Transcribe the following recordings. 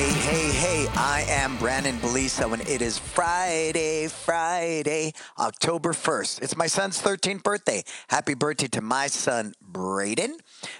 Hey, I am Brandon Beliso, and it is Friday, October 1st. It's my son's 13th birthday. Happy birthday to my son, Brayden.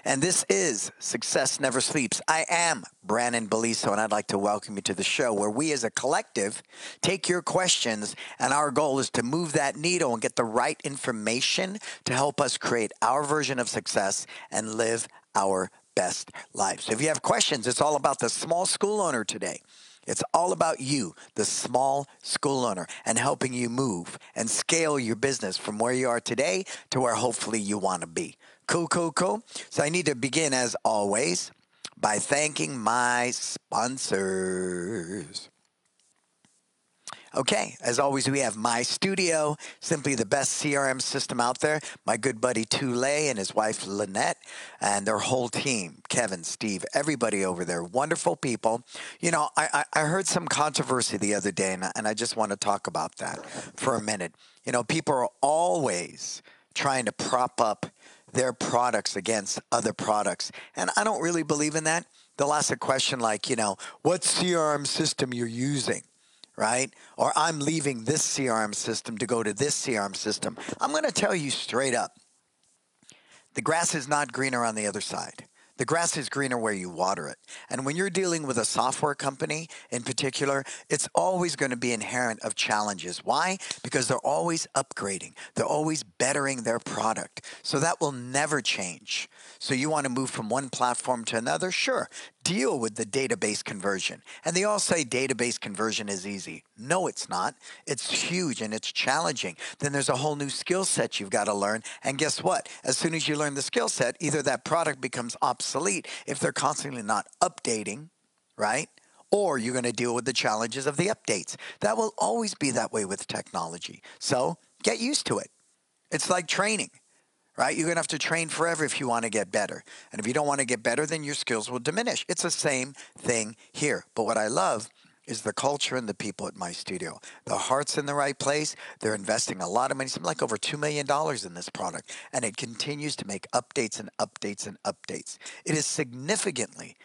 And this is Success Never Sleeps. I am Brandon Beliso, and I'd like to welcome you to the show where we as a collective take your questions, and our goal is to move that needle and get the right information to help us create our version of success and live our best lives. If you have questions, it's all about the small school owner today. It's all about you, the small school owner, and helping you move and scale your business from where you are today to where hopefully you want to be. Cool. So I need to begin, as always, by thanking my sponsors. Okay, as always, we have My Studio, simply the best CRM system out there. My good buddy Tule and his wife Lynette and their whole team, Kevin, Steve, everybody over there, wonderful people. You know, I heard some controversy the other day, and I just want to talk about that for a minute. You know, people are always trying to prop up their products against other products, and I don't really believe in that. They'll ask a question like, you know, what CRM system you're using? Right? Or I'm leaving this CRM system to go to this CRM system. I'm going to tell you straight up, the grass is not greener on the other side. The grass is greener where you water it. And when you're dealing with a software company in particular, it's always going to be inherent of challenges. Why? Because they're always upgrading. They're always bettering their product. So that will never change. So you want to move from one platform to another? Sure. Deal with the database conversion. And they all say database conversion is easy. No, it's not. It's huge and it's challenging. Then there's a whole new skill set you've got to learn. And guess what? As soon as you learn the skill set, either that product becomes obsolete if they're constantly not updating, right? Or you're going to deal with the challenges of the updates. That will always be that way with technology. So get used to it. It's like training, right? You're going to have to train forever if you want to get better. And if you don't want to get better, then your skills will diminish. It's the same thing here. But what I love is the culture and the people at My Studio. The heart's in the right place. They're investing a lot of money, something like over $2 million in this product, and it continues to make updates and updates and updates. It is significantly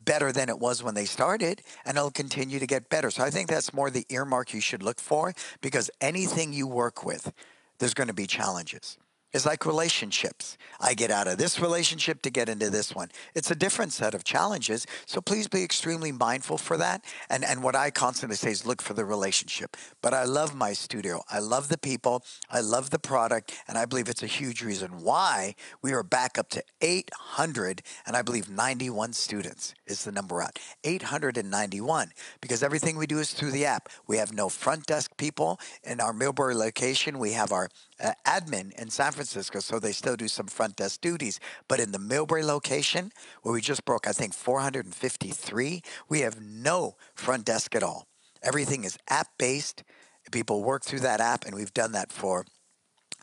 better than it was when they started, and it'll continue to get better. So I think that's more the earmark you should look for, because anything you work with, there's going to be challenges. It's like relationships. I get out of this relationship to get into this one. It's a different set of challenges, so please be extremely mindful for that. And what I constantly say is look for the relationship. But I love My Studio. I love the people. I love the product. And I believe it's a huge reason why we are back up to 800, and I believe 91 students is the number out. 891, because everything we do is through the app. We have no front desk people. In our Millbrae location, we have our admin in San Francisco, so they still do some front desk duties. But in the Millbrae location, where we just broke, I think, 453, we have no front desk at all. Everything is app-based. People work through that app, and we've done that for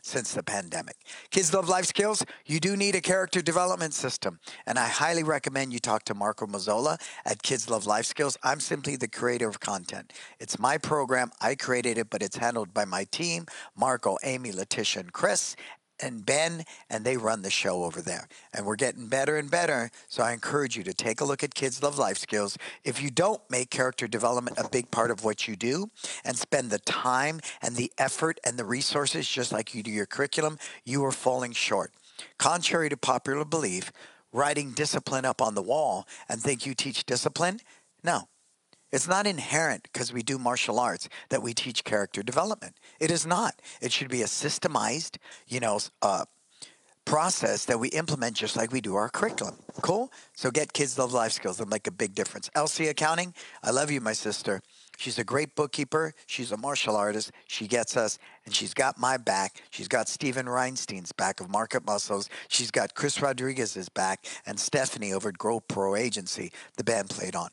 since the pandemic. Kids Love Life Skills, you do need a character development system. And I highly recommend you talk to Marco Mazzola at Kids Love Life Skills. I'm simply the creator of content. It's my program. I created it, but it's handled by my team, Marco, Amy, Letitia, and Chris, and Ben, and they run the show over there. And we're getting better and better, so I encourage you to take a look at Kids Love Life Skills. If you don't make character development a big part of what you do and spend the time and the effort and the resources just like you do your curriculum, you are falling short. Contrary to popular belief, writing discipline up on the wall and think you teach discipline, no. It's not inherent because we do martial arts that we teach character development. It is not. It should be a systemized, process that we implement just like we do our curriculum. Cool? So get Kids Love Life Skills. They'll make a big difference. Elsie Accounting, I love you, my sister. She's a great bookkeeper. She's a martial artist. She gets us, and she's got my back. She's got Stephen Reinstein's back of Market Muscles. She's got Chris Rodriguez's back, and Stephanie over at Grow Pro Agency, the band played on.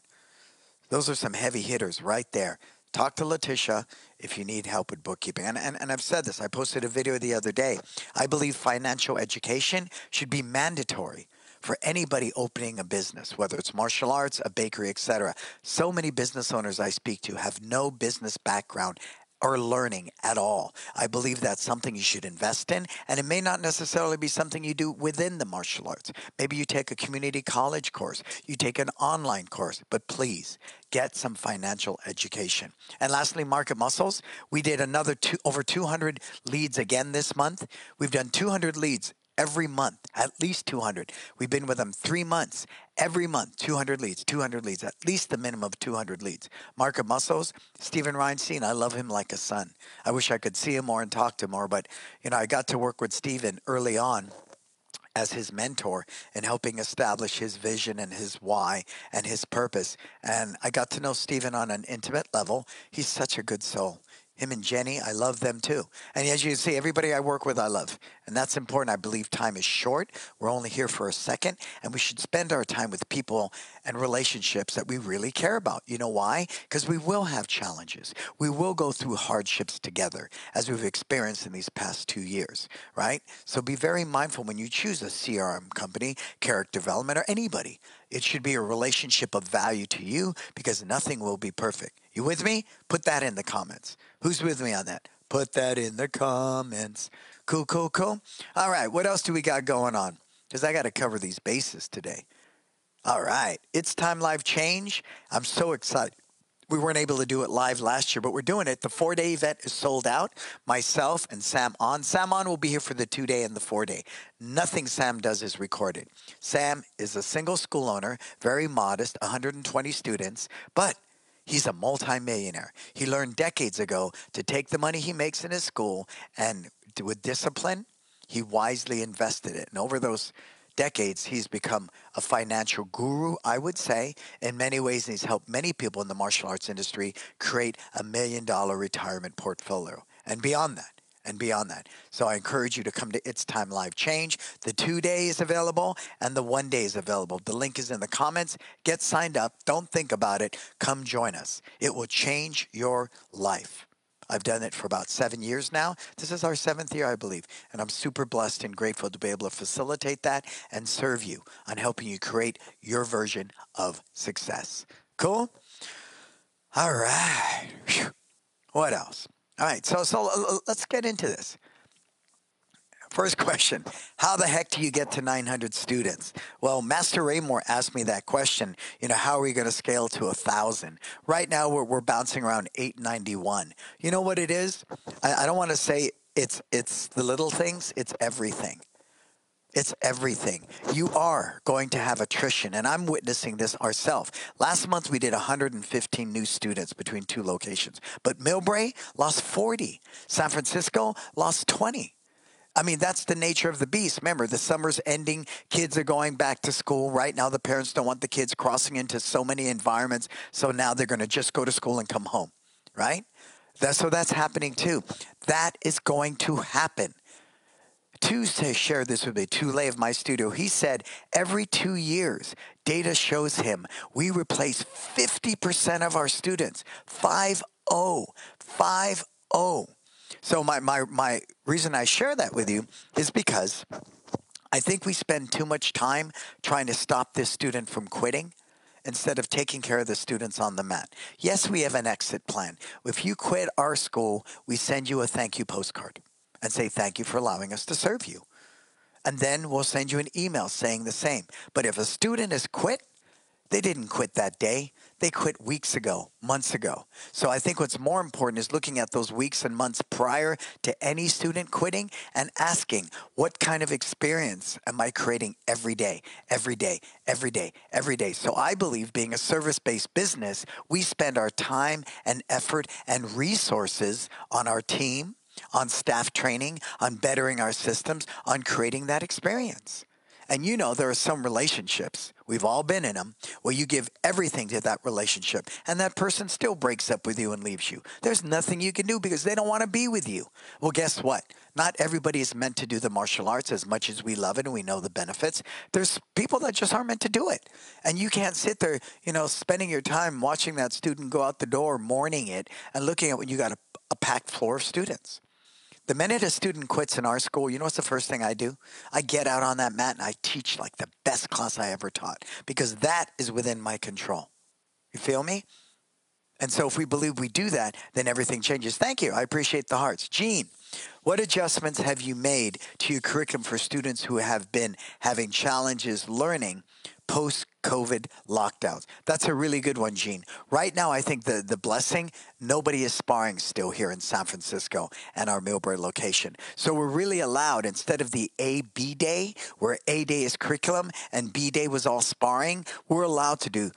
Those are some heavy hitters right there. Talk to Letitia if you need help with bookkeeping. And I've said this. I posted a video the other day. I believe financial education should be mandatory for anybody opening a business, whether it's martial arts, a bakery, etc. So many business owners I speak to have no business background are learning at all. I believe that's something you should invest in, and it may not necessarily be something you do within the martial arts. Maybe you take a community college course, you take an online course, but please get some financial education. And lastly, Market Muscles, we did another over 200 leads again this month. We've done 200 leads every month, at least 200. We've been with them 3 months. Every month, 200 leads, at least the minimum of 200 leads. Marco Mazzola, Stephen Reinstein, I love him like a son. I wish I could see him more and talk to him more, but you know, I got to work with Stephen early on as his mentor in helping establish his vision and his why and his purpose. And I got to know Stephen on an intimate level. He's such a good soul. Him and Jenny, I love them too. And as you can see, everybody I work with, I love. And that's important. I believe time is short. We're only here for a second. And we should spend our time with people and relationships that we really care about. You know why? Because we will have challenges. We will go through hardships together, as we've experienced in these past 2 years, right? So be very mindful when you choose a CRM company, character development, or anybody. It should be a relationship of value to you, because nothing will be perfect. You with me? Put that in the comments. Who's with me on that? Put that in the comments. Cool, cool, cool. All right, what else do we got going on? Because I got to cover these bases today. All right, It's Time Live Change. I'm so excited. We weren't able to do it live last year, but we're doing it. The 4-day event is sold out. Myself and Sam On. Sam On will be here for the 2-day and the 4-day. Nothing Sam does is recorded. Sam is a single school owner, very modest, 120 students, but he's a multimillionaire. He learned decades ago to take the money he makes in his school and with discipline, he wisely invested it. And over those decades, he's become a financial guru, I would say, in many ways, and he's helped many people in the martial arts industry create $1 million retirement portfolio and beyond that. So I encourage you to come to It's Time Live Change. The 2-day is available and the 1-day is available. The link is in the comments. Get signed up. Don't think about it. Come join us. It will change your life. I've done it for about 7 years now. This is our 7th year, I believe. And I'm super blessed and grateful to be able to facilitate that and serve you on helping you create your version of success. Cool? All right. Whew. What else? All right, so let's get into this. First question, how the heck do you get to 900 students? Well, Master Raymore asked me that question. You know, how are we going to scale to 1,000? Right now, we're bouncing around 891. You know what it is? I don't want to say it's the little things. It's everything. It's everything. You are going to have attrition, and I'm witnessing this ourselves. Last month, we did 115 new students between 2 locations, but Millbrae lost 40. San Francisco lost 20. I mean, that's the nature of the beast. Remember, the summer's ending. Kids are going back to school. Right now, the parents don't want the kids crossing into so many environments, so now they're going to just go to school and come home, right? So that's happening too. That is going to happen. Tuesday shared this with me, Tule of my studio. He said every 2 years, data shows him we replace 50% of our students. 50. So my reason I share that with you is because I think we spend too much time trying to stop this student from quitting instead of taking care of the students on the mat. Yes, we have an exit plan. If you quit our school, we send you a thank you postcard and say thank you for allowing us to serve you. And then we'll send you an email saying the same. But if a student has quit, they didn't quit that day. They quit weeks ago, months ago. So I think what's more important is looking at those weeks and months prior to any student quitting and asking, what kind of experience am I creating every day? So I believe being a service-based business, we spend our time and effort and resources on our team, on staff training, on bettering our systems, on creating that experience. And you know, there are some relationships, we've all been in them, where you give everything to that relationship, and that person still breaks up with you and leaves you. There's nothing you can do because they don't want to be with you. Well, guess what? Not everybody is meant to do the martial arts as much as we love it and we know the benefits. There's people that just aren't meant to do it. And you can't sit there, you know, spending your time watching that student go out the door, mourning it, and looking at when you got a packed floor of students. The minute a student quits in our school, you know what's the first thing I do? I get out on that mat and I teach like the best class I ever taught because that is within my control. You feel me? And so if we believe we do that, then everything changes. Thank you. I appreciate the hearts. Gene, what adjustments have you made to your curriculum for students who have been having challenges learning post-COVID lockdowns? That's a really good one, Gene. Right now, I think the blessing, nobody is sparring still here in San Francisco and our Millbrae location. So we're really allowed, instead of the A-B day, where A day is curriculum and B day was all sparring, we're allowed to do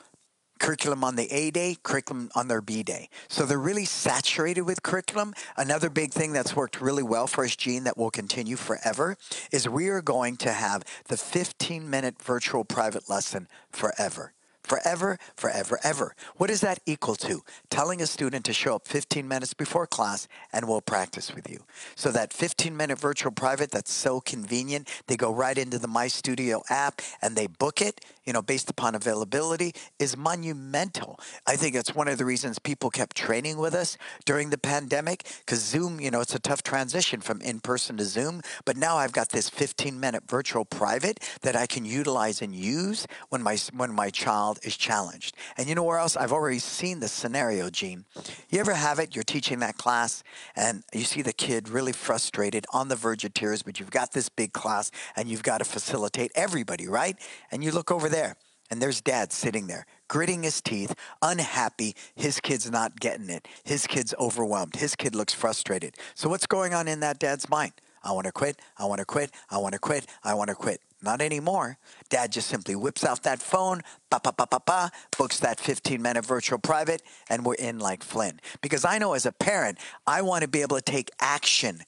curriculum on the A day, curriculum on their B day. So they're really saturated with curriculum. Another big thing that's worked really well for us, Gene, that will continue forever, is we are going to have the 15-minute virtual private lesson forever. Forever, forever, ever. What is that equal to? Telling a student to show up 15 minutes before class and we'll practice with you. So that 15-minute virtual private, that's so convenient. They go right into the My Studio app and they book it, you know, based upon availability, is monumental. I think that's one of the reasons people kept training with us during the pandemic, because Zoom, you know, it's a tough transition from in-person to Zoom. But now I've got this 15-minute virtual private that I can utilize and use when my child is challenged. And you know where else? I've already seen this scenario, Gene. You ever have it? You're teaching that class and you see the kid really frustrated, on the verge of tears, but you've got this big class and you've got to facilitate everybody, right? And you look over there and there's dad sitting there, gritting his teeth, unhappy. His kid's not getting it. His kid's overwhelmed. His kid looks frustrated. So what's going on in that dad's mind? I want to quit. I want to quit. I want to quit. I want to quit. Not anymore. Dad just simply whips out that phone, books that 15-minute virtual private, and we're in like Flynn. Because I know as a parent, I want to be able to take action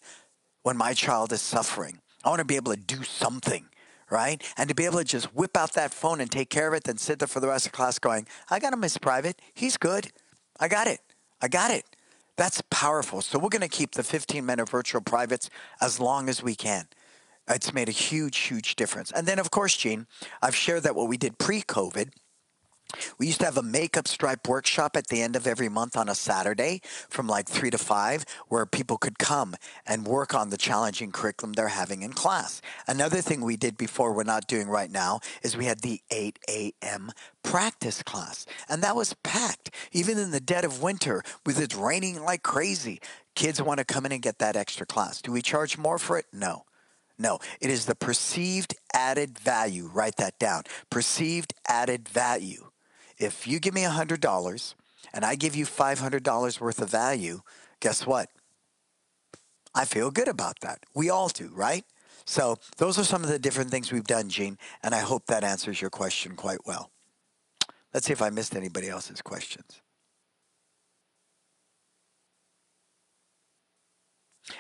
when my child is suffering. I want to be able to do something, right? And to be able to just whip out that phone and take care of it, then sit there for the rest of class going, I got him as private. He's good. I got it. I got it. That's powerful. So we're going to keep the 15-minute virtual privates as long as we can. It's made a huge, huge difference. And then, of course, Gene, I've shared that what we did pre-COVID, we used to have a makeup stripe workshop at the end of every month on a Saturday from like 3 to 5, where people could come and work on the challenging curriculum they're having in class. Another thing we did before, we're not doing right now, is we had the 8 a.m. practice class. And that was packed, even in the dead of winter, with it raining like crazy. Kids want to come in and get that extra class. Do we charge more for it? No. No, it is the perceived added value. Write that down. Perceived added value. If you give me $100 and I give you $500 worth of value, guess what? I feel good about that. We all do, right? So those are some of the different things we've done, Gene, and I hope that answers your question quite well. Let's see if I missed anybody else's questions.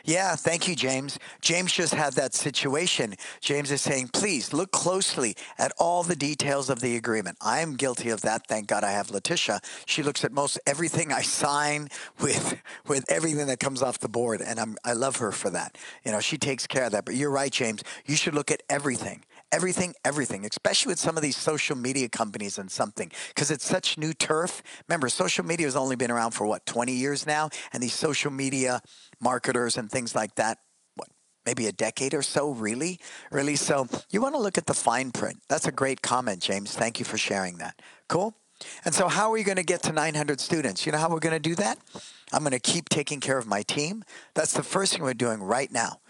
Yeah, thank you, James. James just had that situation. James is saying, please look closely at all the details of the agreement. I am guilty of that. Thank God I have Letitia. She looks at most everything I sign with everything that comes off the board, and I love her for that. You know, she takes care of that. But you're right, James. You should look at everything. Everything, everything, especially with some of these social media companies and something, because it's such new turf. Remember, social media has only been around for, 20 years now? And these social media marketers and things like that, maybe a decade or so, really? Really? So you want to look at the fine print. That's a great comment, James. Thank you for sharing that. Cool? And so how are you going to get to 900 students? You know how we're going to do that? I'm going to keep taking care of my team. That's the first thing we're doing right now.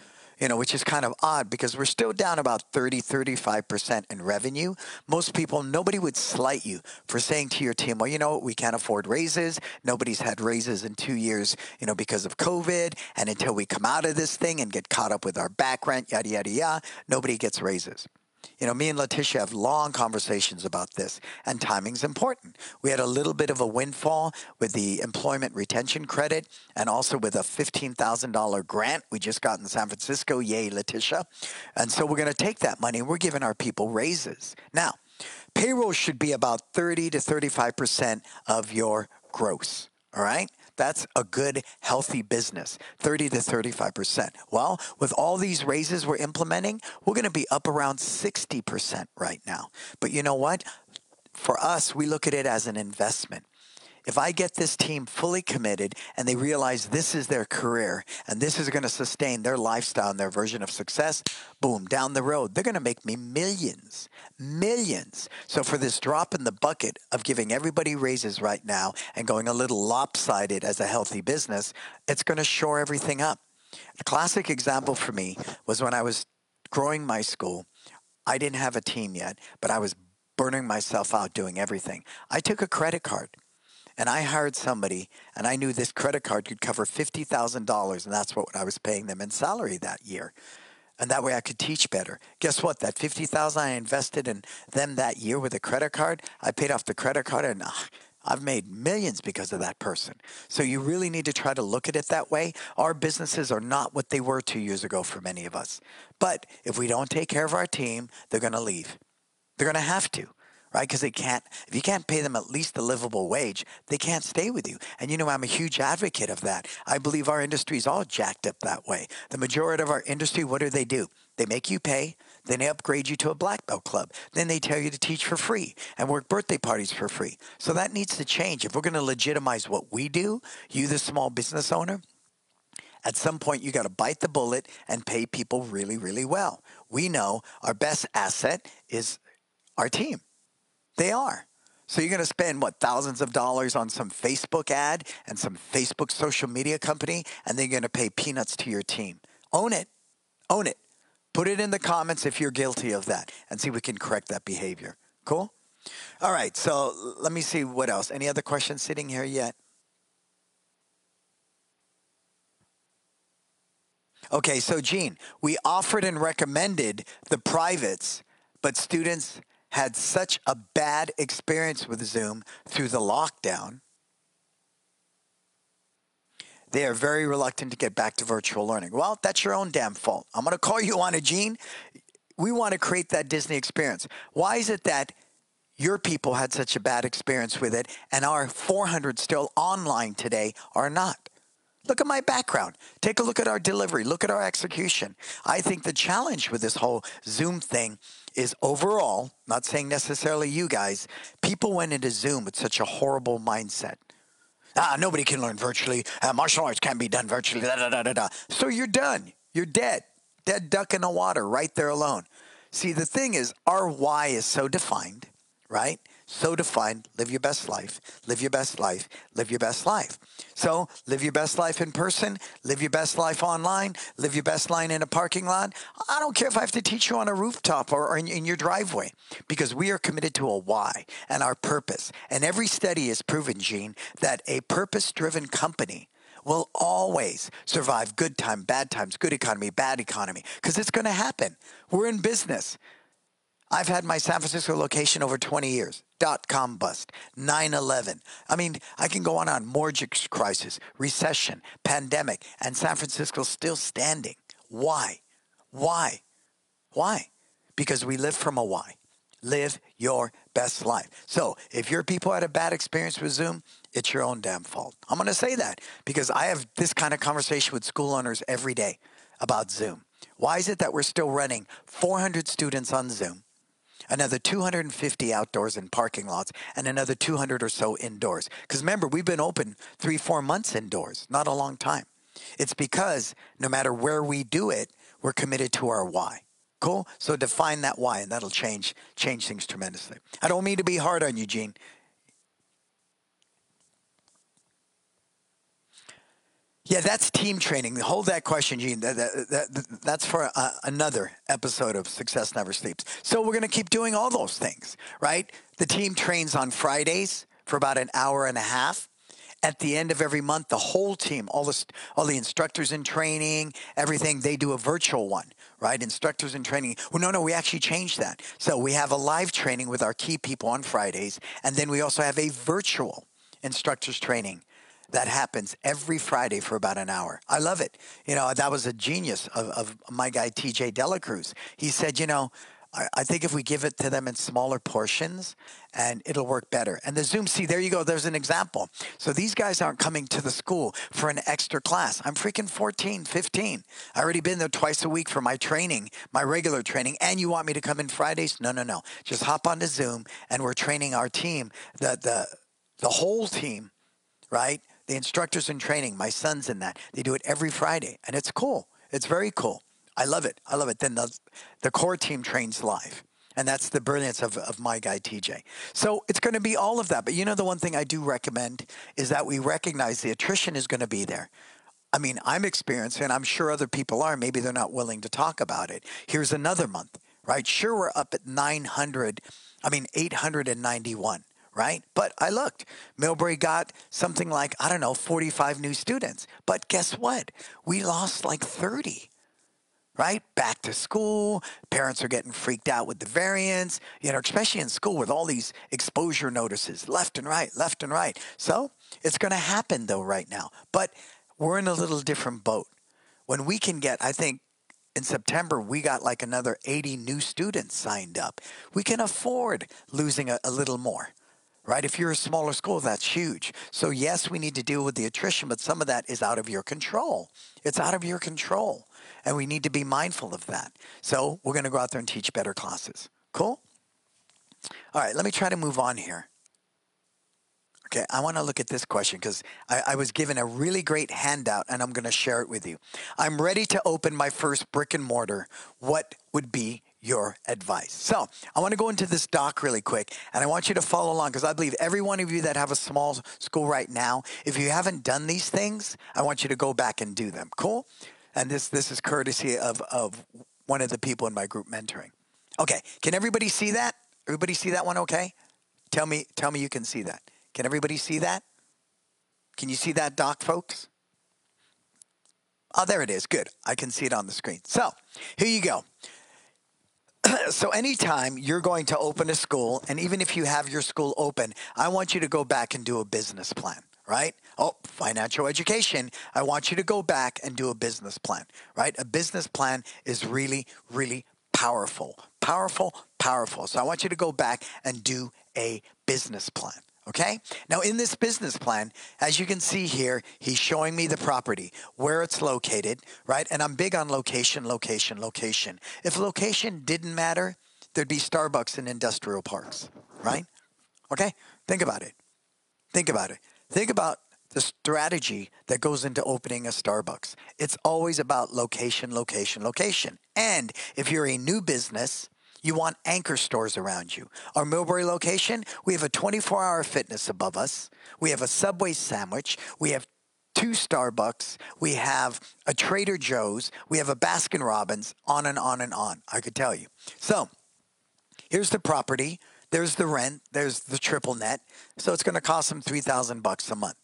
You know, which is kind of odd because we're still down about 35% in revenue. Most people, nobody would slight you for saying to your team, well, you know, we can't afford raises. Nobody's had raises in 2 years, you know, because of COVID. And until we come out of this thing and get caught up with our back rent, yada, yada, yada, nobody gets raises. You know, me and Letitia have long conversations about this, and timing's important. We had a little bit of a windfall with the employment retention credit and also with a $15,000 grant we just got in San Francisco. Yay, Letitia. And so we're going to take that money and we're giving our people raises. Now, payroll should be about 30 to 35% of your gross, all right? That's a good, healthy business, 30 to 35%. Well, with all these raises we're implementing, we're going to be up around 60% right now. But you know what? For us, we look at it as an investment. If I get this team fully committed and they realize this is their career and this is going to sustain their lifestyle and their version of success, boom, down the road, they're going to make me millions, millions. So for this drop in the bucket of giving everybody raises right now and going a little lopsided as a healthy business, it's going to shore everything up. A classic example for me was when I was growing my school. I didn't have a team yet, but I was burning myself out doing everything. I took a credit card. And I hired somebody, and I knew this credit card could cover $50,000, and that's what I was paying them in salary that year. And that way I could teach better. Guess what? That $50,000 I invested in them that year with a credit card, I paid off the credit card, and I've made millions because of that person. So you really need to try to look at it that way. Our businesses are not what they were 2 years ago for many of us. But if we don't take care of our team, they're going to leave. They're going to have to. Right? Because they can't, if you can't pay them at least a livable wage, they can't stay with you. And you know, I'm a huge advocate of that. I believe our industry is all jacked up that way. The majority of our industry, what do? They make you pay, then they upgrade you to a black belt club. Then they tell you to teach for free and work birthday parties for free. So that needs to change. If we're going to legitimize what we do, you, the small business owner, at some point, you got to bite the bullet and pay people really, really well. We know our best asset is our team. They are. So you're going to spend, what, thousands of dollars on some Facebook ad and some Facebook social media company, and then you're going to pay peanuts to your team. Own it. Own it. Put it in the comments if you're guilty of that and see if we can correct that behavior. Cool? All right. So let me see what else. Any other questions sitting here yet? Okay. So, Gene, we offered and recommended the privates, but students had such a bad experience with Zoom through the lockdown, they are very reluctant to get back to virtual learning. Well, that's your own damn fault. I'm going to call you on it, Gene. We want to create that Disney experience. Why is it that your people had such a bad experience with it and our 400 still online today are not? Look at my background. Take a look at our delivery. Look at our execution. I think the challenge with this whole Zoom thing is overall, not saying necessarily you guys, people went into Zoom with such a horrible mindset. Nobody can learn virtually. Martial arts can't be done virtually. So you're done. You're dead. Dead duck in the water right there alone. See, the thing is, our why is so defined, right? So defined, live your best life, live your best life, live your best life. So live your best life in person, live your best life online, live your best life in a parking lot. I don't care if I have to teach you on a rooftop or in your driveway, because we are committed to a why and our purpose. And every study has proven, Gene, that a purpose-driven company will always survive good time, bad times, good economy, bad economy, because it's going to happen. We're in business. I've had my San Francisco location over 20 years. Dot-com bust, 9/11. I mean, I can go on mortgage crisis, recession, pandemic, and San Francisco's still standing. Why? Why? Why? Because we live from a why. Live your best life. So if your people had a bad experience with Zoom, it's your own damn fault. I'm going to say that because I have this kind of conversation with school owners every day about Zoom. Why is it that we're still running 400 students on Zoom? Another 250 outdoors in parking lots, and another 200 or so indoors. Because remember, we've been open 3-4 months indoors, not a long time. It's because no matter where we do it, we're committed to our why. Cool? So define that why, and that'll change things tremendously. I don't mean to be hard on you, Gene. Yeah, that's team training. Hold that question, Gene. That's for another episode of Success Never Sleeps. So we're going to keep doing all those things, right? The team trains on Fridays for about an hour and a half. At the end of every month, the whole team, all the instructors in training, everything, they do a virtual one, right? Instructors in training. Well, no, we actually changed that. So we have a live training with our key people on Fridays, and then we also have a virtual instructors training. That happens every Friday for about an hour. I love it. You know, that was a genius of my guy, TJ Delacruz. He said, you know, I think if we give it to them in smaller portions and it'll work better. And the Zoom, see, there you go. There's an example. So these guys aren't coming to the school for an extra class. I'm freaking 14, 15. I already been there twice a week for my training, my regular training. And you want me to come in Fridays? No. Just hop onto Zoom and we're training our team. The the whole team, right? The instructors in training, my son's in that. They do it every Friday, and it's cool. It's very cool. I love it. I love it. Then the core team trains live, and that's the brilliance of my guy, TJ. So it's going to be all of that. But you know, the one thing I do recommend is that we recognize the attrition is going to be there. I mean, I'm experiencing, and I'm sure other people are. Maybe they're not willing to talk about it. Here's another month, right? Sure, we're up at 891, right? But I looked. Millbrae got something like, 45 new students. But guess what? We lost like 30, right? Back to school. Parents are getting freaked out with the variants, you know, especially in school with all these exposure notices left and right. So it's going to happen, though, right now. But we're in a little different boat. When we can get, I think in September, we got like another 80 new students signed up. We can afford losing a little more, right? If you're a smaller school, that's huge. So yes, we need to deal with the attrition, but some of that is out of your control. It's out of your control. And we need to be mindful of that. So we're going to go out there and teach better classes. Cool? All right, let me try to move on here. Okay, I want to look at this question because I was given a really great handout and I'm going to share it with you. I'm ready to open my first brick and mortar. What would be your advice? So I want to go into this doc really quick and I want you to follow along because I believe every one of you that have a small school right now, if you haven't done these things, I want you to go back and do them. Cool? And this is courtesy of one of the people in my group mentoring. Okay, can everybody see that? Everybody see that one okay? Tell me you can see that. Can everybody see that? Can you see that doc, folks? Oh, there it is. Good. I can see it on the screen. So here you go. So anytime you're going to open a school, and even if you have your school open, I want you to go back and do a business plan, right? Oh, financial education. I want you to go back and do a business plan, right? A business plan is really, really powerful. So I want you to go back and do a business plan. Okay? Now, in this business plan, as you can see here, he's showing me the property, where it's located, right? And I'm big on location. If location didn't matter, there'd be Starbucks in industrial parks, right? Okay? Think about it. Think about the strategy that goes into opening a Starbucks. It's always about location. And if you're a new business, you want anchor stores around you. Our Millbury location, we have a 24-hour fitness above us. We have a Subway sandwich. We have 2 Starbucks. We have a Trader Joe's. We have a Baskin Robbins, on and on. I could tell you. So here's the property. There's the rent. There's the triple net. So it's going to cost them $3,000 a month.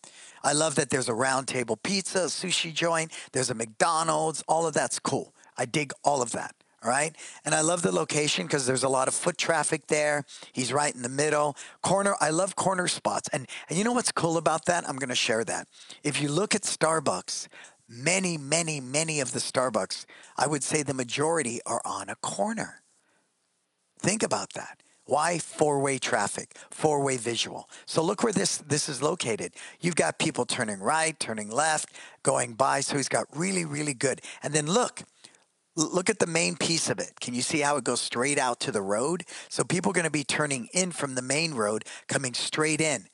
I love that there's a Round Table Pizza, a sushi joint. There's a McDonald's. All of that's cool. I dig all of that. All right. And I love the location because there's a lot of foot traffic there. He's right in the middle. Corner. I love corner spots. And you know what's cool about that? I'm going to share that. If you look at Starbucks, many of the Starbucks, I would say the majority are on a corner. Think about that. Why? Four-way traffic, four-way visual. So look where this is located. You've got people turning right, turning left, going by. So he's got really, really good. And then look at the main piece of it. Can you see how it goes straight out to the road? So people are going to be turning in from the main road, coming straight in.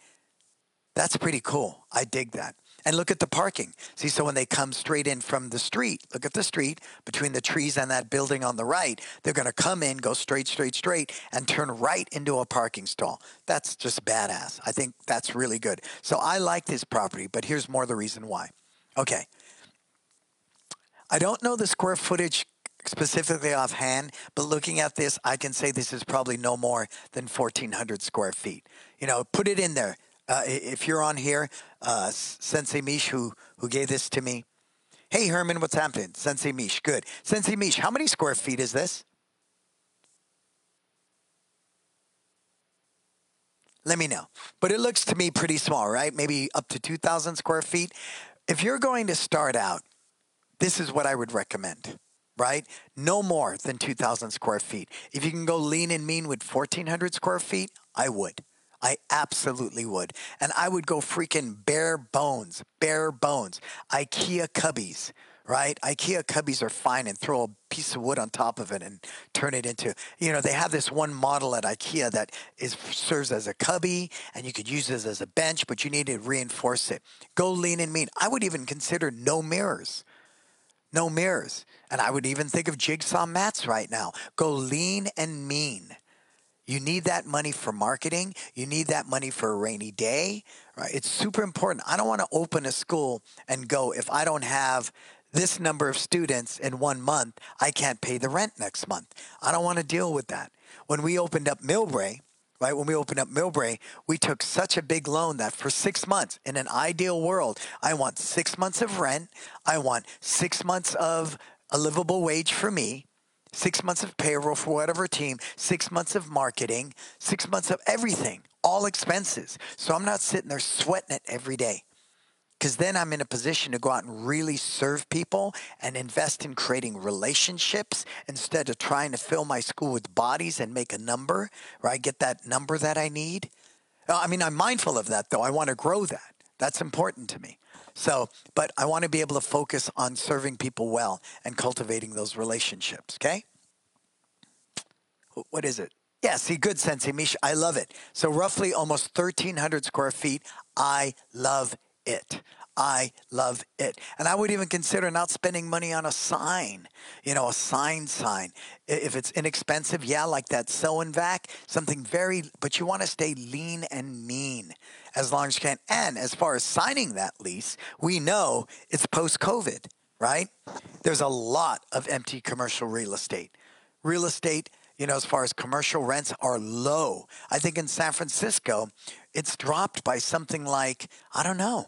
That's pretty cool. I dig that. And look at the parking. See, so when they come straight in from the street, look at the street between the trees and that building on the right, they're going to come in, go straight, and turn right into a parking stall. That's just badass. I think that's really good. So I like this property, but here's more the reason why. Okay. I don't know the square footage specifically offhand, but looking at this, I can say this is probably no more than 1,400 square feet. You know, put it in there. If you're on here, Sensei Mish, who gave this to me. Hey, Herman, what's happening? Sensei Mish, good. Sensei Mish, how many square feet is this? Let me know. But it looks to me pretty small, right? Maybe up to 2,000 square feet. If you're going to start out, this is what I would recommend, right? No more than 2,000 square feet. If you can go lean and mean with 1,400 square feet, I would. I absolutely would. And I would go freaking bare bones, IKEA cubbies, right? IKEA cubbies are fine, and throw a piece of wood on top of it and turn it into, you know, they have this one model at IKEA that is serves as a cubby, and you could use this as a bench, but you need to reinforce it. Go lean and mean. I would even consider no mirrors. No mirrors. And I would even think of jigsaw mats right now. Go lean and mean. You need that money for marketing. You need that money for a rainy day, right? It's super important. I don't want to open a school and go, if I don't have this number of students in 1 month, I can't pay the rent next month. I don't want to deal with that. When we opened up Millbrae, right? When we opened up Millbrae, we took such a big loan that for 6 months, in an ideal world, I want 6 months of rent. I want 6 months of a livable wage for me. 6 months of payroll for whatever team, 6 months of marketing, 6 months of everything, all expenses. So I'm not sitting there sweating it every day, because then I'm in a position to go out and really serve people and invest in creating relationships instead of trying to fill my school with bodies and make a number, right? Get that number that I need. I mean, I'm mindful of that, though. I want to grow that. That's important to me. So, but I want to be able to focus on serving people well and cultivating those relationships, okay? What is it? Yeah, see, good, Sensei Mish. I love it. So roughly almost 1,300 square feet. I love it. I love it. And I would even consider not spending money on a sign, you know, a sign. If it's inexpensive, yeah, like that sew and vac, something very, but you want to stay lean and mean as long as you can. And as far as signing that lease, we know it's post-COVID, right? There's a lot of empty commercial real estate. Real estate, you know, as far as commercial rents are low. I think in San Francisco, it's dropped by something like, I don't know,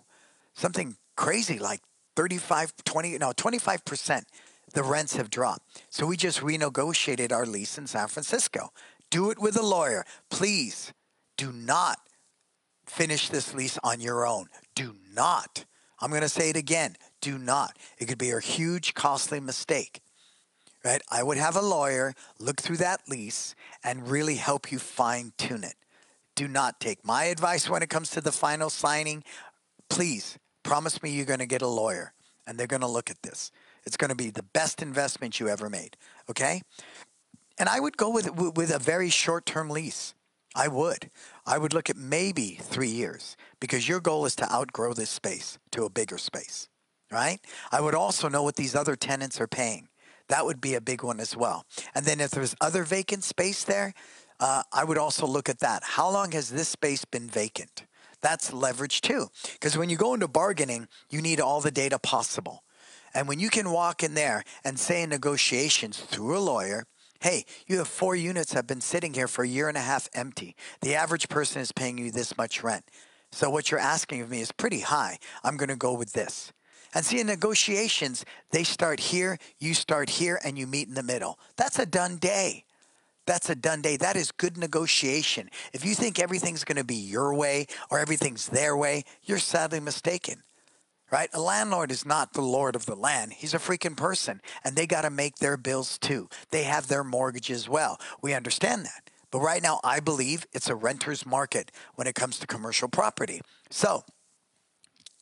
something crazy like 25%. The rents have dropped. So we just renegotiated our lease in San Francisco. Do it with a lawyer. Please do not finish this lease on your own. Do not. I'm going to say it again. Do not. It could be a huge, costly mistake, right? I would have a lawyer look through that lease and really help you fine-tune it. Do not take my advice when it comes to the final signing. Please promise me you're going to get a lawyer and they're going to look at this. It's going to be the best investment you ever made, okay? And I would go with a very short-term lease. I would. I would look at maybe 3 years, because your goal is to outgrow this space to a bigger space, right? I would also know what these other tenants are paying. That would be a big one as well. And then if there's other vacant space there, I would also look at that. How long has this space been vacant? That's leverage too, because when you go into bargaining, you need all the data possible. And when you can walk in there and say in negotiations through a lawyer, hey, you have 4 units have been sitting here for a year and a half empty. The average person is paying you this much rent. So what you're asking of me is pretty high. I'm going to go with this. And see, in negotiations, they start here, you start here, and you meet in the middle. That's a done day. That's a done day. That is good negotiation. If you think everything's going to be your way or everything's their way, you're sadly mistaken, right? A landlord is not the lord of the land. He's a freaking person, and they got to make their bills too. They have their mortgage as well. We understand that. But right now, I believe it's a renter's market when it comes to commercial property. So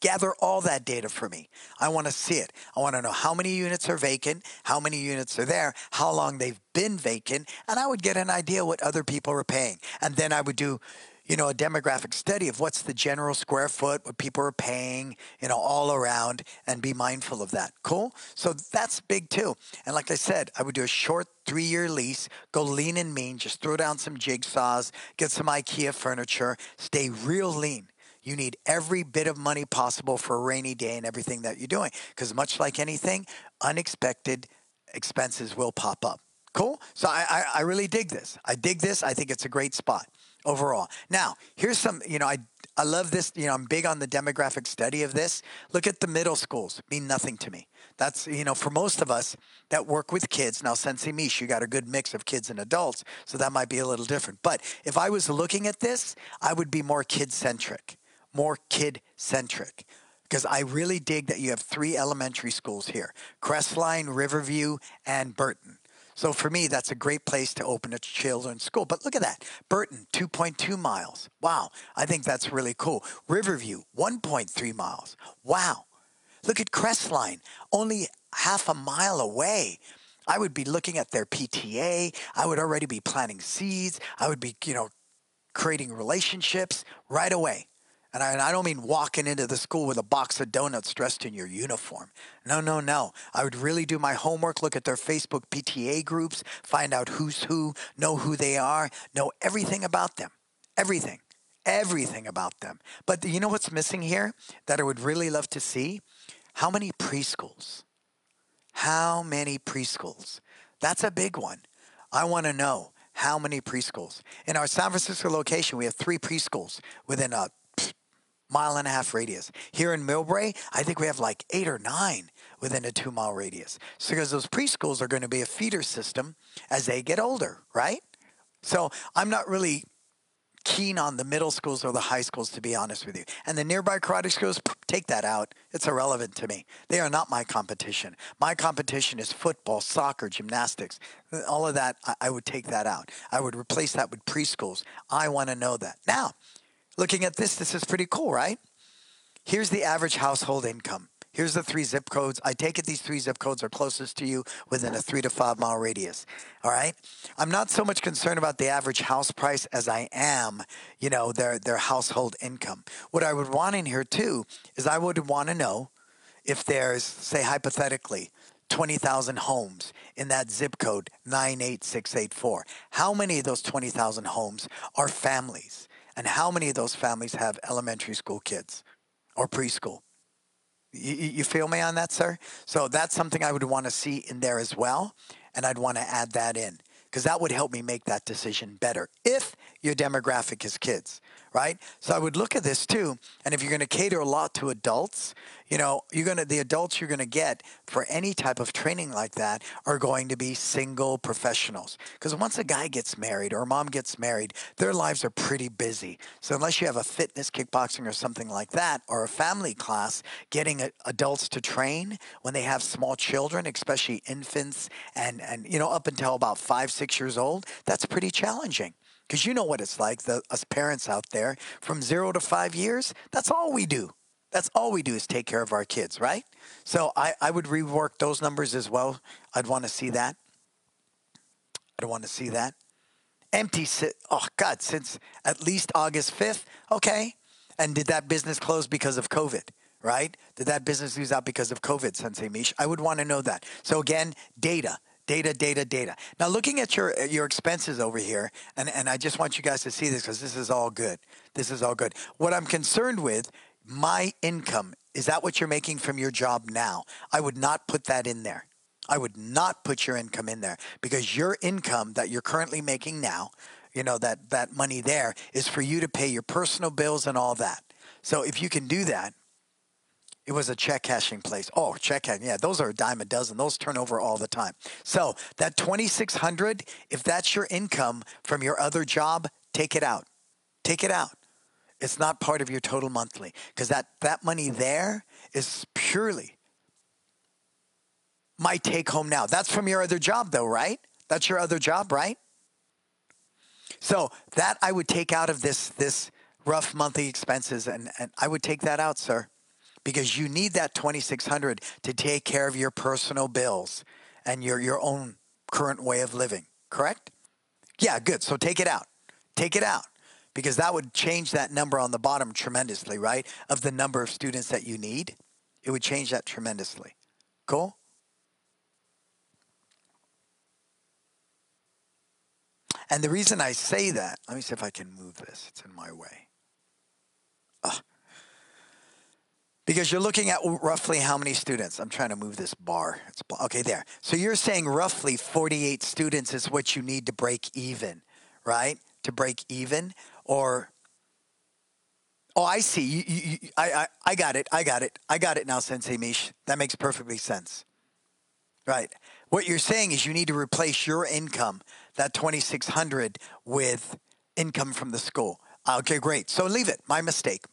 gather all that data for me. I want to see it. I want to know how many units are vacant, how many units are there, how long they've been vacant, and I would get an idea what other people are paying. And then I would do, you know, a demographic study of what's the general square foot, what people are paying, you know, all around, and be mindful of that. Cool? So that's big too. And like I said, I would do a short 3-year lease, go lean and mean, just throw down some jigsaws, get some IKEA furniture, stay real lean. You need every bit of money possible for a rainy day and everything that you're doing. Because much like anything, unexpected expenses will pop up. Cool? So I really dig this. I dig this. I think it's a great spot overall. Now, here's some, you know, I love this. You know, I'm big on the demographic study of this. Look at the middle schools. Mean nothing to me. That's, you know, for most of us that work with kids. Now, Sensei Mish, you got a good mix of kids and adults. So that might be a little different. But if I was looking at this, I would be more kid-centric. More kid-centric, because I really dig that you have 3 elementary schools here, Crestline, Riverview, and Burton. So for me, that's a great place to open a children's school. But look at that. Burton, 2.2 miles. Wow. I think that's really cool. Riverview, 1.3 miles. Wow. Look at Crestline, only half a mile away. I would be looking at their PTA. I would already be planting seeds. I would be, creating relationships right away. And I don't mean walking into the school with a box of donuts dressed in your uniform. No, no, no. I would really do my homework, look at their Facebook PTA groups, find out who's who, know who they are, know everything about them. Everything about them. But you know what's missing here that I would really love to see? How many preschools? That's a big one. I want to know how many preschools. In our San Francisco location, we have 3 preschools within a mile and a half radius. Here in Millbrae, I think we have like 8 or 9 within a 2-mile radius. So because those preschools are going to be a feeder system as they get older, right? So I'm not really keen on the middle schools or the high schools, to be honest with you. And the nearby karate schools, take that out. It's irrelevant to me. They are not my competition. My competition is football, soccer, gymnastics. All of that, I would take that out. I would replace that with preschools. I want to know that. Now, looking at this is pretty cool, right? Here's the average household income. Here's the 3 zip codes. I take it these 3 zip codes are closest to you within a 3 to 5 mile radius. All right. I'm not so much concerned about the average house price as I am, their household income. What I would want in here too is I would want to know if there's, say hypothetically, 20,000 homes in that zip code 98684. How many of those 20,000 homes are families? And how many of those families have elementary school kids or preschool? You feel me on that, sir? So that's something I would want to see in there as well. And I'd want to add that in because that would help me make that decision better if your demographic is kids, right? So I would look at this too. And if you're going to cater a lot to adults, the adults you're going to get for any type of training like that are going to be single professionals. Because once a guy gets married or a mom gets married, their lives are pretty busy. So unless you have a fitness, kickboxing or something like that, or a family class, getting adults to train when they have small children, especially infants and up until about 5-6 years old, that's pretty challenging. Because you know what it's like, us parents out there, from 0 to 5 years, that's all we do. That's all we do is take care of our kids, right? So I would rework those numbers as well. I'd want to see that. I don't want to see that. Since at least August 5th, okay. And did that business close because of COVID, right? Did that business lose out because of COVID, Sensei Mish? I would want to know that. So again, data. Now, looking at your expenses over here, and I just want you guys to see this because this is all good. What I'm concerned with, my income, is that what you're making from your job now? I would not put that in there. I would not put your income in there because your income that you're currently making now, that money there is for you to pay your personal bills and all that. So if you can do that, it was a check cashing place. Oh, check cashing. Yeah, those are a dime a dozen. Those turn over all the time. So that $2,600, if that's your income from your other job, take it out. It's not part of your total monthly because that money there is purely my take home now. That's from your other job though, right? That's your other job, right? So that I would take out of this rough monthly expenses and I would take that out, sir. Because you need that $2,600 to take care of your personal bills and your own current way of living, correct? Yeah, good. So take it out because that would change that number on the bottom tremendously, right? Of the number of students that you need, it would change that tremendously. Cool? And the reason I say that, let me see if I can move this. It's in my way. Ugh. Because you're looking at roughly how many students. I'm trying to move this bar. Okay, there. So you're saying roughly 48 students is what you need to break even, right? To break even or... Oh, I see. I got it now, Sensei Mish. That makes perfectly sense. Right. What you're saying is you need to replace your income, that $2,600, with income from the school. Okay, great. So leave it. My mistake,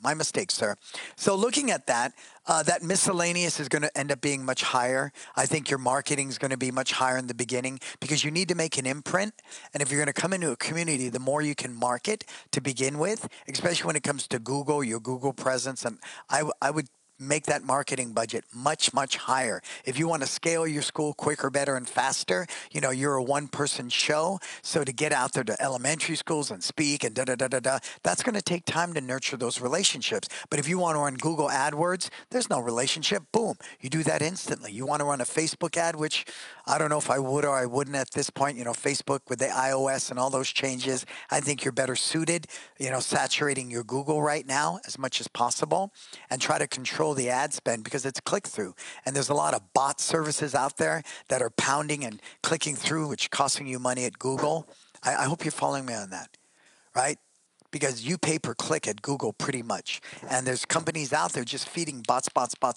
sir. So looking at that, that miscellaneous is going to end up being much higher. I think your marketing is going to be much higher in the beginning because you need to make an imprint. And if you're going to come into a community, the more you can market to begin with, especially when it comes to Google, your Google presence. And I would make that marketing budget much, much higher. If you want to scale your school quicker, better, and faster, you know, you're a one-person show. So to get out there to elementary schools and speak and that's going to take time to nurture those relationships. But if you want to run Google AdWords, there's no relationship. Boom. You do that instantly. You want to run a Facebook ad, which I don't know if I would or I wouldn't at this point. You know, Facebook with the iOS and all those changes, I think you're better suited, you know, saturating your Google right now as much as possible and try to control the ad spend because it's click-through. And there's a lot of bot services out there that are pounding and clicking through, which is costing you money at Google. I hope you're following me on that, right? Because you pay per click at Google pretty much. And there's companies out there just feeding bots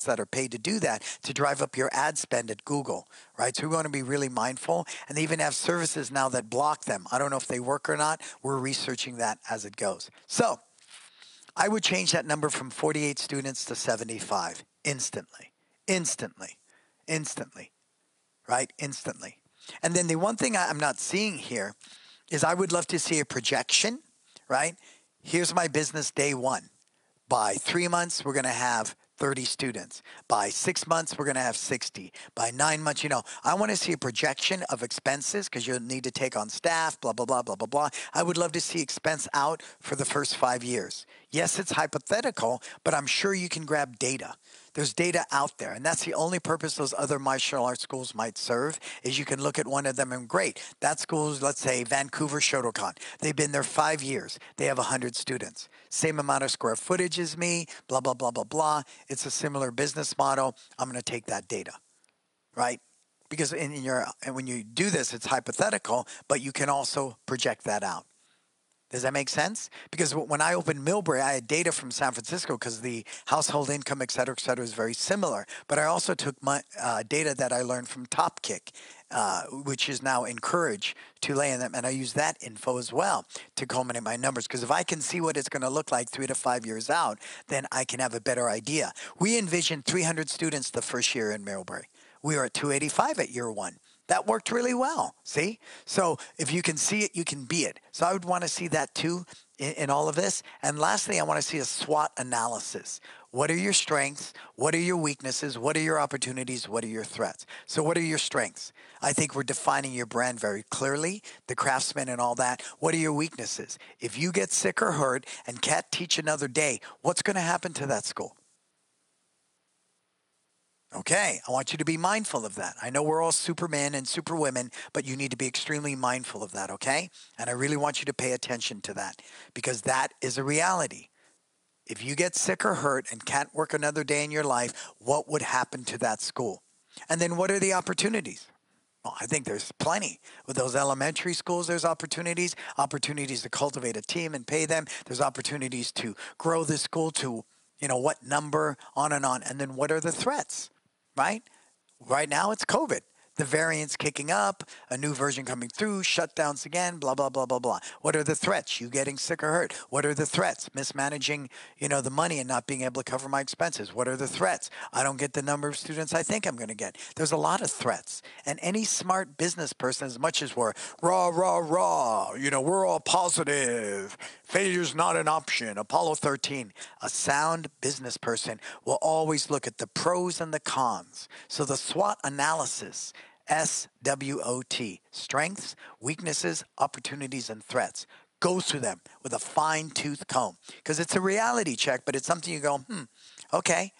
that are paid to do that to drive up your ad spend at Google, right? So we want to be really mindful. And they even have services now that block them. I don't know if they work or not. We're researching that as it goes. So I would change that number from 48 students to 75 instantly, right? Instantly. And then the one thing I'm not seeing here is I would love to see a projection. Right? Here's my business day one. By 3 months, we're going to have 30 students. By 6 months, we're going to have 60. By 9 months, you know, I want to see a projection of expenses because you'll need to take on staff, blah, blah, blah, blah, blah, blah. I would love to see expense out for the first 5 years. Yes, it's hypothetical, but I'm sure you can grab data. There's data out there, and that's the only purpose those other martial arts schools might serve is you can look at one of them and great. That school's, let's say, Vancouver Shotokan. They've been there 5 years. They have 100 students. Same amount of square footage as me, blah, blah, blah, blah, blah. It's a similar business model. I'm going to take that data, right? Because when you do this, it's hypothetical, but you can also project that out. Does that make sense? Because when I opened Millbrae, I had data from San Francisco because the household income, et cetera, is very similar. But I also took my data that I learned from Topkick, which is now Encourage, Tule, and I use that info as well to culminate my numbers. Because if I can see what it's going to look like 3 to 5 years out, then I can have a better idea. We envisioned 300 students the first year in Millbrae. We were at 285 at year one. That worked really well, see? So if you can see it, you can be it. So I would want to see that too in all of this. And lastly, I want to see a SWOT analysis. What are your strengths? What are your weaknesses? What are your opportunities? What are your threats? So what are your strengths? I think we're defining your brand very clearly, the craftsman and all that. What are your weaknesses? If you get sick or hurt and can't teach another day, what's going to happen to that school? Okay, I want you to be mindful of that. I know we're all supermen and superwomen, but you need to be extremely mindful of that, okay? And I really want you to pay attention to that because that is a reality. If you get sick or hurt and can't work another day in your life, what would happen to that school? And then what are the opportunities? Well, I think there's plenty. With those elementary schools, there's opportunities to cultivate a team and pay them. There's opportunities to grow the school to, you know, what number, on and on. And then what are the threats? Right? Right now it's COVID. The variant's kicking up, a new version coming through, shutdowns again, blah, blah, blah, blah, blah. What are the threats? You getting sick or hurt. What are the threats? Mismanaging, you know, the money and not being able to cover my expenses. What are the threats? I don't get the number of students I think I'm going to get. There's a lot of threats. And any smart business person, as much as we're raw, you know, we're all positive. Failure's not an option. Apollo 13. A sound business person will always look at the pros and the cons. So the SWOT analysis, SWOT, strengths, weaknesses, opportunities, and threats. Go through them with a fine-tooth comb because it's a reality check, but it's something you go, okay,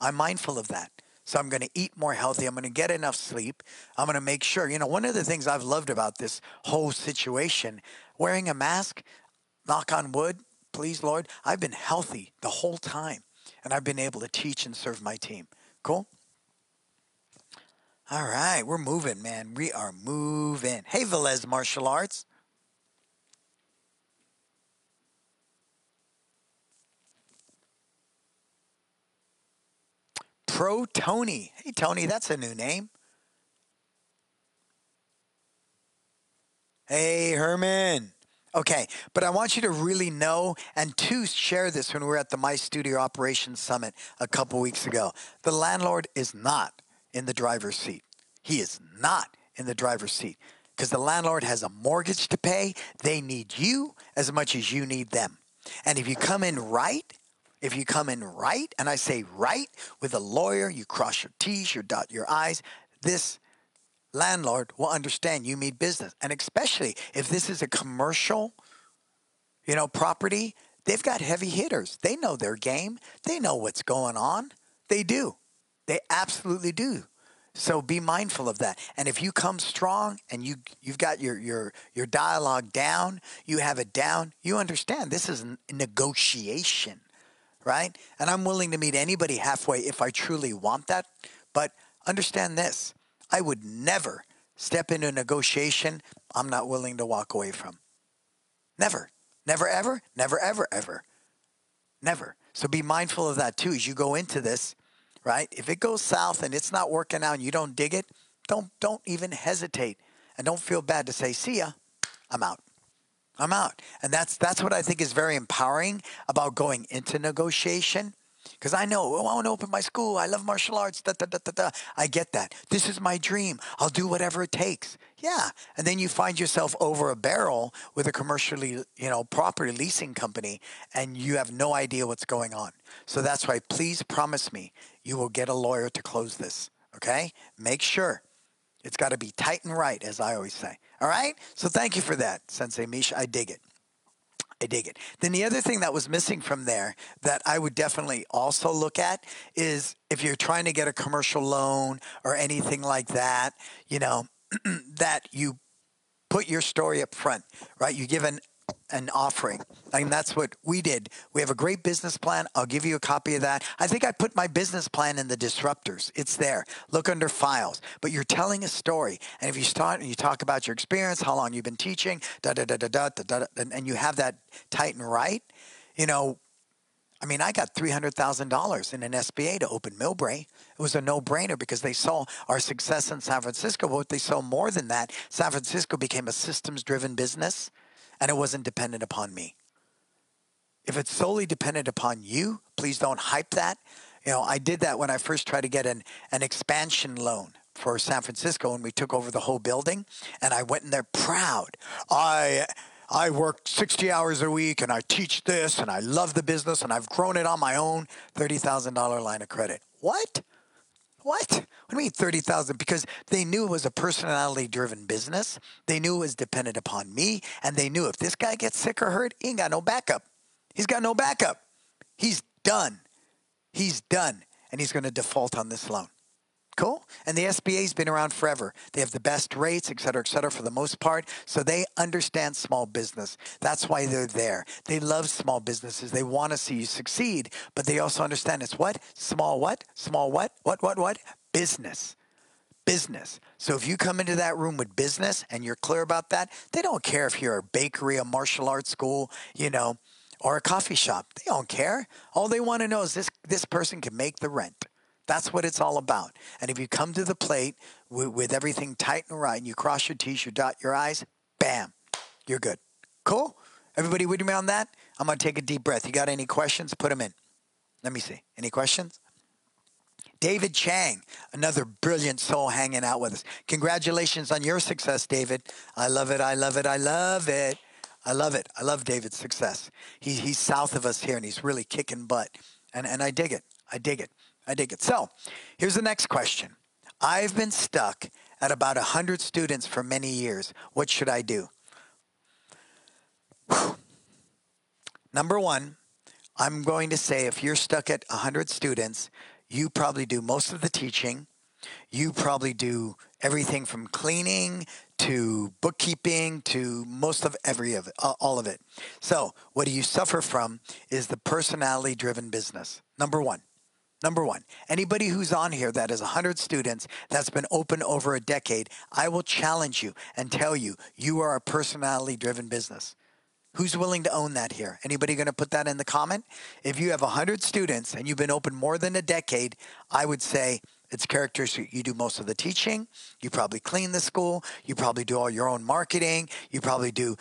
I'm mindful of that. So I'm going to eat more healthy. I'm going to get enough sleep. I'm going to make sure. You know, one of the things I've loved about this whole situation, wearing a mask, knock on wood, please, Lord, I've been healthy the whole time, and I've been able to teach and serve my team. Cool? All right, we're moving, man. We are moving. Hey, Velez Martial Arts. Pro Tony. Hey, Tony, that's a new name. Hey, Herman. Okay, but I want you to really know and to share this when we were at the My Studio Operations Summit a couple weeks ago. The landlord is not in the driver's seat. He is not in the driver's seat because the landlord has a mortgage to pay. They need you as much as you need them. And if you come in right, If you come in right, and I say right with a lawyer, you cross your T's, you dot your I's, this landlord will understand you mean business. And especially if this is a commercial, property, they've got heavy hitters. They know their game. They know what's going on. They do. They absolutely do. So be mindful of that. And if you come strong and you've got your dialogue down, you have it down, you understand this is a negotiation, right? And I'm willing to meet anybody halfway if I truly want that. But understand this, I would never step into a negotiation I'm not willing to walk away from. Never. Never, ever, never, ever, ever. Never. So be mindful of that too as you go into this. Right? If it goes south and it's not working out and you don't dig it, don't even hesitate and don't feel bad to say, see ya, I'm out. And that's what I think is very empowering about going into negotiation. Because I know, I want to open my school. I love martial arts. I get that. This is my dream. I'll do whatever it takes. Yeah. And then you find yourself over a barrel with a commercially, property leasing company, and you have no idea what's going on. So that's why, please promise me you will get a lawyer to close this. Okay? Make sure. It's got to be tight and right, as I always say. All right? So thank you for that, Sensei Mish. I dig it. Then the other thing that was missing from there that I would definitely also look at is if you're trying to get a commercial loan or anything like that, that you put your story up front, right? You give an offering. I mean, that's what we did. We have a great business plan. I'll give you a copy of that. I think I put my business plan in the disruptors. It's there. Look under files. But you're telling a story. And if you start and you talk about your experience, how long you've been teaching, and you have that tight and right, I got $300,000 in an SBA to open Millbrae. It was a no-brainer because they saw our success in San Francisco. But they saw more than that. San Francisco became a systems-driven business. And it wasn't dependent upon me. If it's solely dependent upon you, please don't hype that. I did that when I first tried to get an expansion loan for San Francisco and we took over the whole building. And I went in there proud. I work 60 hours a week and I teach this and I love the business and I've grown it on my own. $30,000 line of credit. What? What do you mean $30,000? Because they knew it was a personality-driven business. They knew it was dependent upon me. And they knew if this guy gets sick or hurt, he ain't got no backup. He's got no backup. He's done. And he's going to default on this loan. Cool? And the SBA's been around forever. They have the best rates, et cetera, for the most part. So they understand small business. That's why they're there. They love small businesses. They want to see you succeed, but they also understand it's what? Small what? Small what? What? Business. So if you come into that room with business and you're clear about that, they don't care if you're a bakery, a martial arts school, or a coffee shop. They don't care. All they want to know is this person can make the rent. That's what it's all about. And if you come to the plate with everything tight and right, and you cross your T's, you dot your I's, bam, you're good. Cool? Everybody with me on that? I'm going to take a deep breath. You got any questions? Put them in. Let me see. Any questions? David Chang, another brilliant soul hanging out with us. Congratulations on your success, David. I love it. I love David's success. He's south of us here, and he's really kicking butt. And I dig it. So here's the next question. I've been stuck at about 100 students for many years. What should I do? Whew. Number one, I'm going to say if you're stuck at 100 students, you probably do most of the teaching. You probably do everything from cleaning to bookkeeping to most of all of it. So what do you suffer from is the personality-driven business. Number one, anybody who's on here that is 100 students that's been open over a decade, I will challenge you and tell you are a personality-driven business. Who's willing to own that here? Anybody going to put that in the comment? If you have 100 students and you've been open more than a decade, I would say it's characteristic. You do most of the teaching. You probably clean the school. You probably do all your own marketing. You probably do,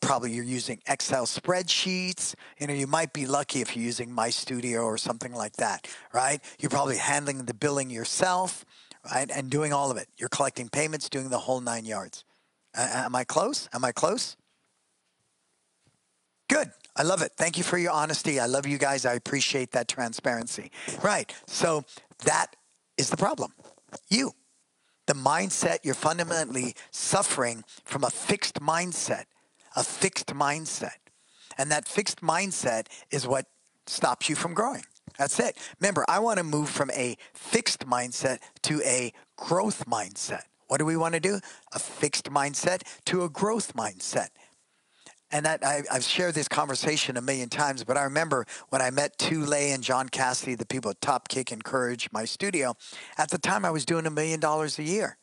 probably you're using Excel spreadsheets. You might be lucky if you're using My Studio or something like that, right? You're probably handling the billing yourself, right? And doing all of it. You're collecting payments, doing the whole nine yards. Am I close? Good. I love it. Thank you for your honesty. I love you guys. I appreciate that transparency. Right. So that is the problem. You. The mindset, you're fundamentally suffering from a fixed mindset. A fixed mindset. And that fixed mindset is what stops you from growing. That's it. Remember, I want to move from a fixed mindset to a growth mindset. What do we want to do? A fixed mindset to a growth mindset. And that I've shared this conversation a million times, but I remember when I met Tule and John Cassidy, the people at Topkick and Courage, my studio, at the time I was doing $1 million a year,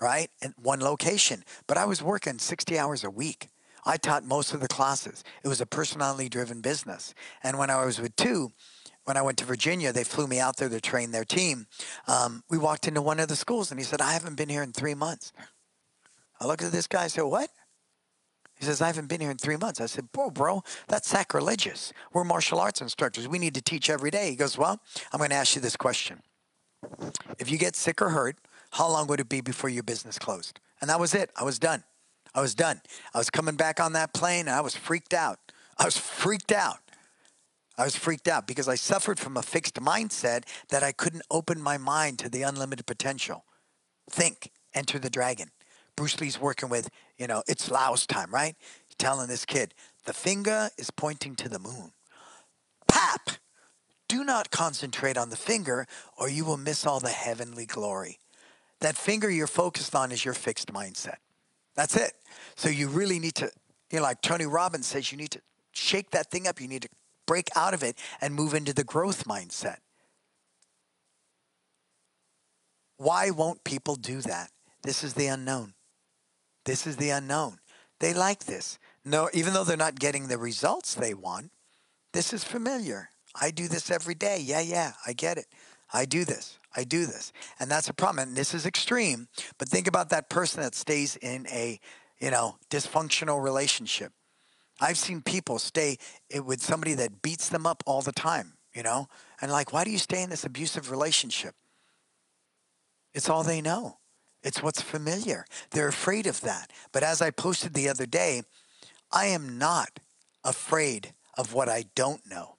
right? In one location. But I was working 60 hours a week. I taught most of the classes. It was a personality-driven business. And when I was with two, when I went to Virginia, they flew me out there to train their team. We walked into one of the schools, and he said, I haven't been here in 3 months. I looked at this guy and said, what? He says, I haven't been here in 3 months. I said, bro, that's sacrilegious. We're martial arts instructors. We need to teach every day. He goes, well, I'm going to ask you this question. If you get sick or hurt, how long would it be before your business closed? And that was it. I was done. I was done. I was coming back on that plane, and I was freaked out. I was freaked out. I was freaked out because I suffered from a fixed mindset that I couldn't open my mind to the unlimited potential. Think, enter the dragon. Bruce Lee's working with, you know, it's Lao's time, right? He's telling this kid, the finger is pointing to the moon. Pap! Do not concentrate on the finger or you will miss all the heavenly glory. That finger you're focused on is your fixed mindset. That's it. So you really need to, you know, like Tony Robbins says, you need to shake that thing up. You need to break out of it and move into the growth mindset. Why won't people do that? This is the unknown. This is the unknown. They like this. No, even though they're not getting the results they want, this is familiar. I do this every day. Yeah, I get it. I do this. And that's a problem. And this is extreme. But think about that person that stays in a, you know, dysfunctional relationship. I've seen people stay with somebody that beats them up all the time, you know? And like, why do you stay in this abusive relationship? It's all they know. It's what's familiar. They're afraid of that. But as I posted the other day, I am not afraid of what I don't know.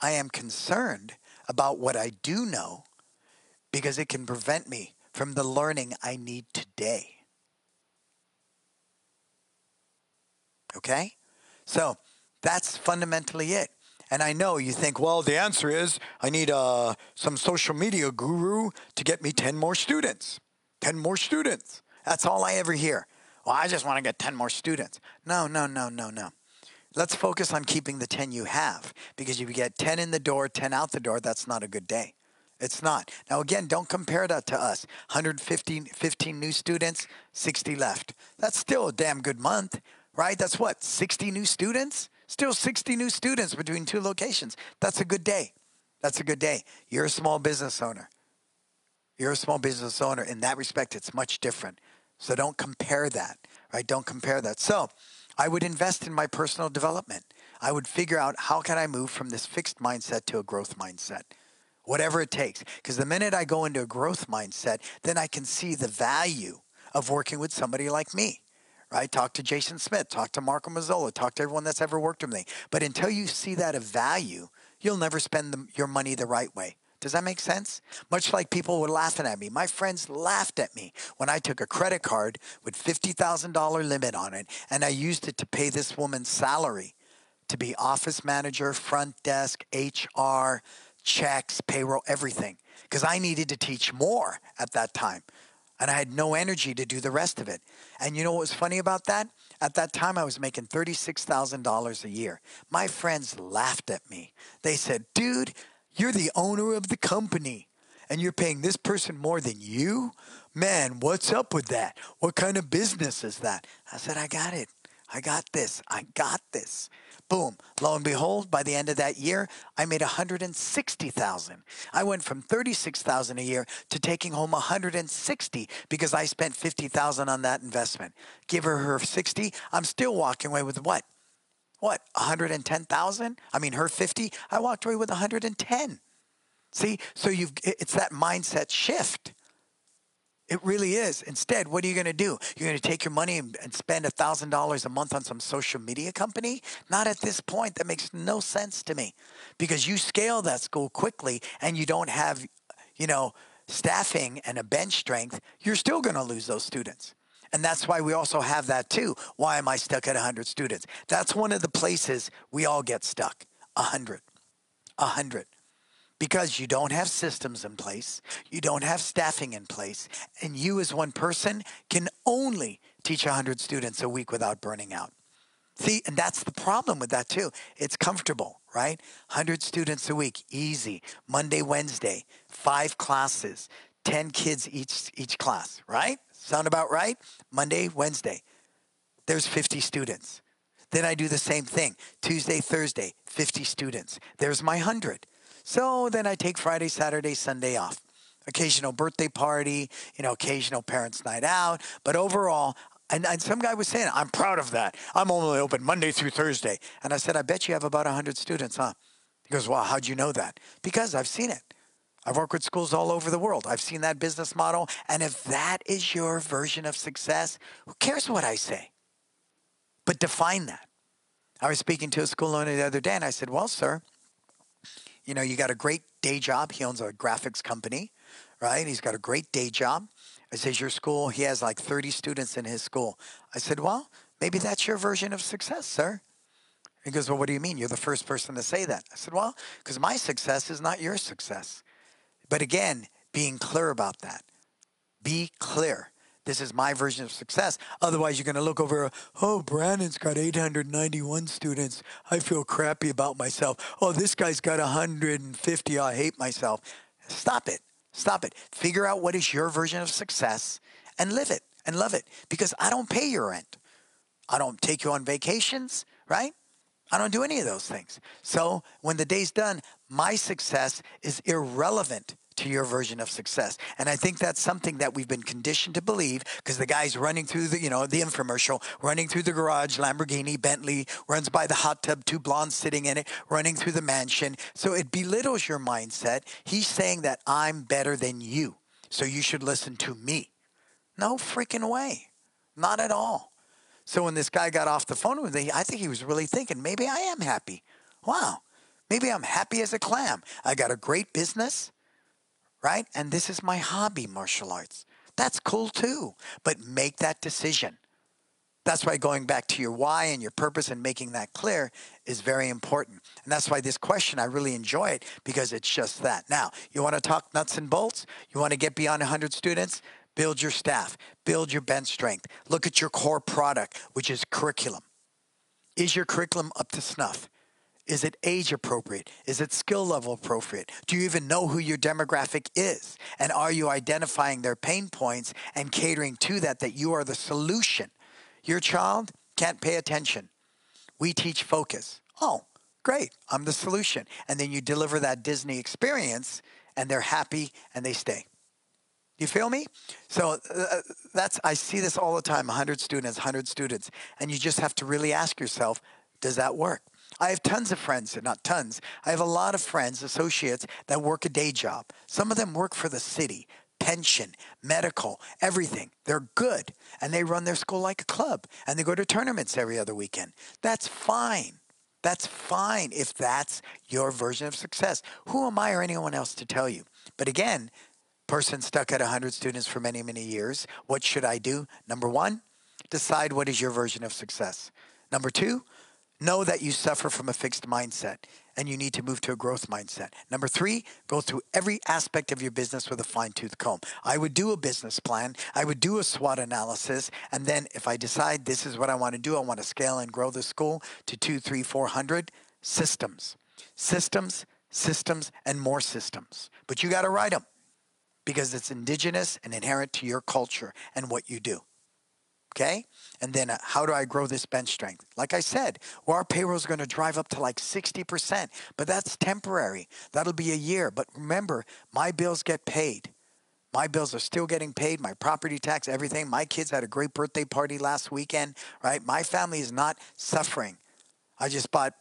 I am concerned about what I do know because it can prevent me from the learning I need today. Okay? So that's fundamentally it. And I know you think, well, the answer is I need some social media guru to get me 10 more students. 10 more students. That's all I ever hear. Well, I just want to get 10 more students. No. Let's focus on keeping the 10 you have, because if you get 10 in the door, 10 out the door, that's not a good day. It's not. Now, again, don't compare that to us. 15 new students, 60 left. That's still a damn good month. Right? That's what? 60 new students? Still 60 new students between two locations. That's a good day. That's a good day. You're a small business owner. You're a small business owner. In that respect, it's much different. So don't compare that. Right? Don't compare that. So I would invest in my personal development. I would figure out how can I move from this fixed mindset to a growth mindset. Whatever it takes. Because the minute I go into a growth mindset, then I can see the value of working with somebody like me. Right? Talk to Jason Smith, talk to Marco Mazzola, talk to everyone that's ever worked with me. But until you see that of value, you'll never spend your money the right way. Does that make sense? Much like people were laughing at me. My friends laughed at me when I took a credit card with $50,000 limit on it, and I used it to pay this woman's salary to be office manager, front desk, HR, checks, payroll, everything. Because I needed to teach more at that time. And I had no energy to do the rest of it. And you know what was funny about that? At that time, I was making $36,000 a year. My friends laughed at me. They said, dude, you're the owner of the company, and you're paying this person more than you? Man, what's up with that? What kind of business is that? I said, I got it. I got this. Boom. Lo and behold, by the end of that year, I made $160,000. I went from $36,000 a year to taking home $160,000 because I spent $50,000 on that investment. Give her $60,000, I'm still walking away with what? $110,000? I mean, her $50,000, I walked away with $110,000. See, so it's that mindset shift. It really is. Instead, what are you going to do? You're going to take your money and spend $1,000 a month on some social media company? Not at this point. That makes no sense to me, because you scale that school quickly and you don't have, you know, staffing and a bench strength. You're still going to lose those students. And that's why we also have that too. Why am I stuck at 100 students? That's one of the places we all get stuck. 100. Because you don't have systems in place, you don't have staffing in place, and you as one person can only teach 100 students a week without burning out. See, and that's the problem with that too. It's comfortable, right? 100 students a week, easy. Monday, Wednesday, 5 classes, 10 kids each class, right? Sound about right? Monday, Wednesday, there's 50 students. Then I do the same thing. Tuesday, Thursday, 50 students. There's my 100. So then I take Friday, Saturday, Sunday off. Occasional birthday party, you know, occasional parents' night out. But overall, and some guy was saying, I'm proud of that. I'm only open Monday through Thursday. And I said, I bet you have about 100 students, huh? He goes, wow, how'd you know that? Because I've seen it. I've worked with schools all over the world. I've seen that business model. And if that is your version of success, who cares what I say? But define that. I was speaking to a school owner the other day, and I said, well, sir, you know, you got a great day job. He owns a graphics company, right? He's got a great day job. I said, your school, he has like 30 students in his school. I said, well, maybe that's your version of success, sir. He goes, well, what do you mean? You're the first person to say that. I said, well, because my success is not your success. But again, being clear about that. Be clear. This is my version of success. Otherwise, you're going to look over, oh, Brandon's got 891 students. I feel crappy about myself. Oh, this guy's got 150. I hate myself. Stop it. Stop it. Figure out what is your version of success and live it and love it. Because I don't pay your rent. I don't take you on vacations, right? I don't do any of those things. So when the day's done, my success is irrelevant to your version of success. And I think that's something that we've been conditioned to believe, because the guy's running through the, you know, the infomercial, running through the garage, Lamborghini, Bentley, runs by the hot tub, 2 blondes sitting in it, running through the mansion. So it belittles your mindset. He's saying that I'm better than you, so you should listen to me. No freaking way. Not at all. So when this guy got off the phone with me, I think he was really thinking, maybe I am happy. Wow. Maybe I'm happy as a clam. I got a great business. Right? And this is my hobby, martial arts. That's cool too, but make that decision. That's why going back to your why and your purpose and making that clear is very important. And that's why this question, I really enjoy it, because it's just that. Now, you want to talk nuts and bolts? You want to get beyond 100 students? Build your staff. Build your bench strength. Look at your core product, which is curriculum. Is your curriculum up to snuff? Is it age appropriate? Is it skill level appropriate? Do you even know who your demographic is? And are you identifying their pain points and catering to that, that you are the solution? Your child can't pay attention. We teach focus. Oh, great. I'm the solution. And then you deliver that Disney experience and they're happy and they stay. You feel me? So I see this all the time, 100 students. And you just have to really ask yourself, does that work? I have tons of friends, not tons. I have a lot of friends, associates, that work a day job. Some of them work for the city, pension, medical, everything. They're good. And they run their school like a club. And they go to tournaments every other weekend. That's fine. That's fine if that's your version of success. Who am I or anyone else to tell you? But again, person stuck at 100 students for many, many years. What should I do? Number 1, decide what is your version of success. Number 2, know that you suffer from a fixed mindset and you need to move to a growth mindset. Number 3, go through every aspect of your business with a fine-tooth comb. I would do a business plan. I would do a SWOT analysis. And then if I decide this is what I want to do, I want to scale and grow the school to 200, 300, 400 systems, and more systems. But you got to write them, because it's indigenous and inherent to your culture and what you do. Okay? And then how do I grow this bench strength? Like I said, well, our payroll is going to drive up to like 60%, but that's temporary. That'll be a year. But remember, my bills get paid. My bills are still getting paid, my property tax, everything. My kids had a great birthday party last weekend, right? My family is not suffering. I just bought,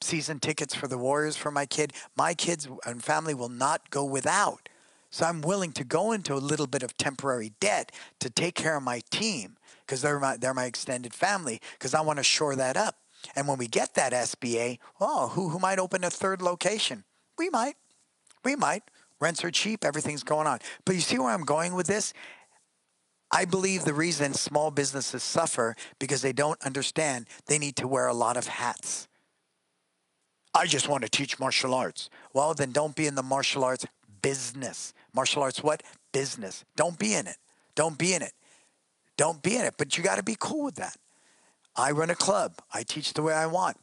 season tickets for the Warriors for my kid. My kids and family will not go without. So I'm willing to go into a little bit of temporary debt to take care of my team because they're my extended family, because I want to shore that up. And when we get that SBA, who might open a third location? We might. Rents are cheap. Everything's going on. But you see where I'm going with this? I believe the reason small businesses suffer because they don't understand they need to wear a lot of hats. I just want to teach martial arts. Well, then don't be in the martial arts business. Martial arts what? Business. Don't be in it. But you got to be cool with that. I run a club. I teach the way I want.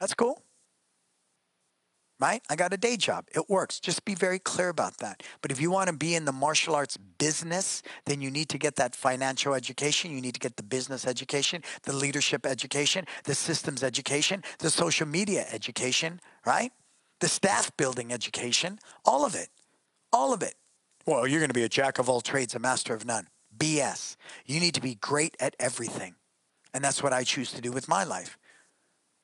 That's cool. Right? I got a day job. It works. Just be very clear about that. But if you want to be in the martial arts business, then you need to get that financial education. You need to get the business education, the leadership education, the systems education, the social media education, right? The staff building education, all of it. Well, you're going to be a jack of all trades, a master of none. BS. You need to be great at everything. And that's what I choose to do with my life.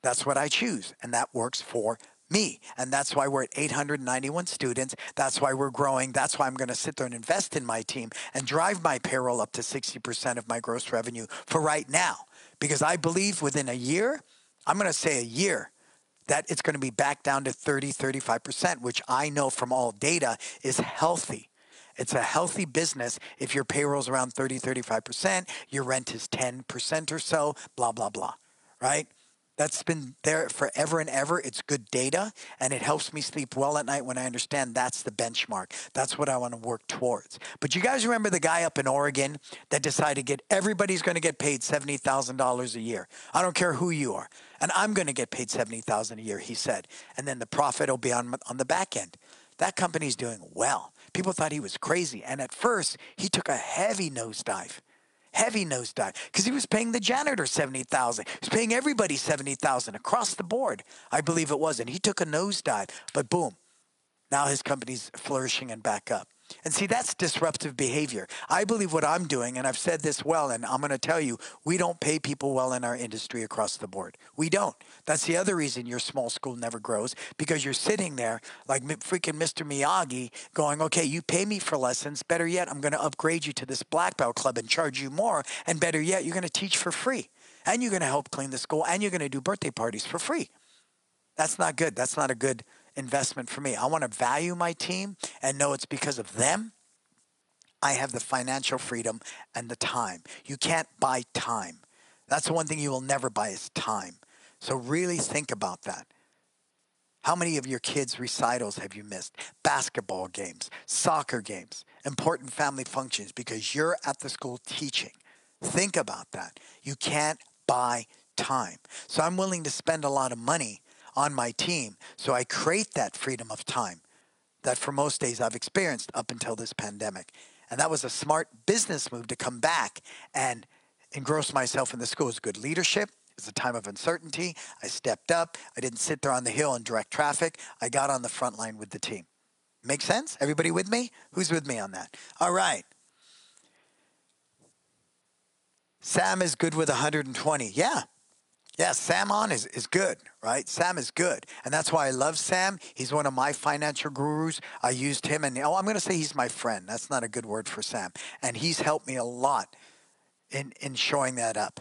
That's what I choose. And that works for me. And that's why we're at 891 students. That's why we're growing. That's why I'm going to sit there and invest in my team and drive my payroll up to 60% of my gross revenue for right now. Because I believe within a year, I'm going to say a year, that it's going to be back down to 30-35%, which I know from all data is healthy. It's a healthy business if your payroll's around 30-35%, your rent is 10% or so, blah, blah, blah, right? That's been there forever and ever. It's good data, and it helps me sleep well at night when I understand that's the benchmark. That's what I want to work towards. But you guys remember the guy up in Oregon that decided to get everybody's going to get paid $70,000 a year. I don't care who you are, and I'm going to get paid $70,000 a year, he said, and then the profit will be on the back end. That company's doing well. People thought he was crazy, and at first, he took a heavy nosedive, because he was paying the janitor $70,000. He was paying everybody $70,000 across the board, I believe it was, and he took a nosedive, but boom, now his company's flourishing and back up. And see, that's disruptive behavior. I believe what I'm doing, and I've said this well, and I'm going to tell you, we don't pay people well in our industry across the board. We don't. That's the other reason your small school never grows, because you're sitting there like freaking Mr. Miyagi going, okay, you pay me for lessons. Better yet, I'm going to upgrade you to this black belt club and charge you more. And better yet, you're going to teach for free. And you're going to help clean the school. And you're going to do birthday parties for free. That's not good. That's not a good investment for me. I want to value my team and know it's because of them. I have the financial freedom and the time. You can't buy time. That's the one thing you will never buy is time. So really think about that. How many of your kids' recitals have you missed? Basketball games, soccer games, important family functions because you're at the school teaching. Think about that. You can't buy time. So I'm willing to spend a lot of money on my team. So I create that freedom of time that for most days I've experienced up until this pandemic. And that was a smart business move to come back and engross myself in the school. It's good leadership. It's a time of uncertainty. I stepped up. I didn't sit there on the hill and direct traffic. I got on the front line with the team. Make sense? Everybody with me? Who's with me on that? All right. Sam is good with 120. Yeah. Yes, Sam On is good, right? Sam is good. And that's why I love Sam. He's one of my financial gurus. I used him and, I'm going to say he's my friend. That's not a good word for Sam. And he's helped me a lot in showing that up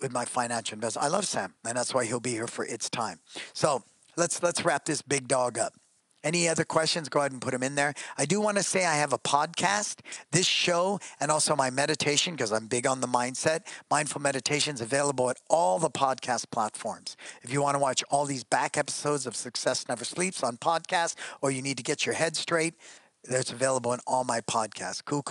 with my financial investment. I love Sam. And that's why he'll be here for It's Time. So let's wrap this big dog up. Any other questions, go ahead and put them in there. I do want to say I have a podcast, this show, and also my meditation, because I'm big on the mindset. Mindful Meditation is available at all the podcast platforms. If you want to watch all these back episodes of Success Never Sleeps on podcast, or you need to get your head straight, that's available in all my podcasts. Cool.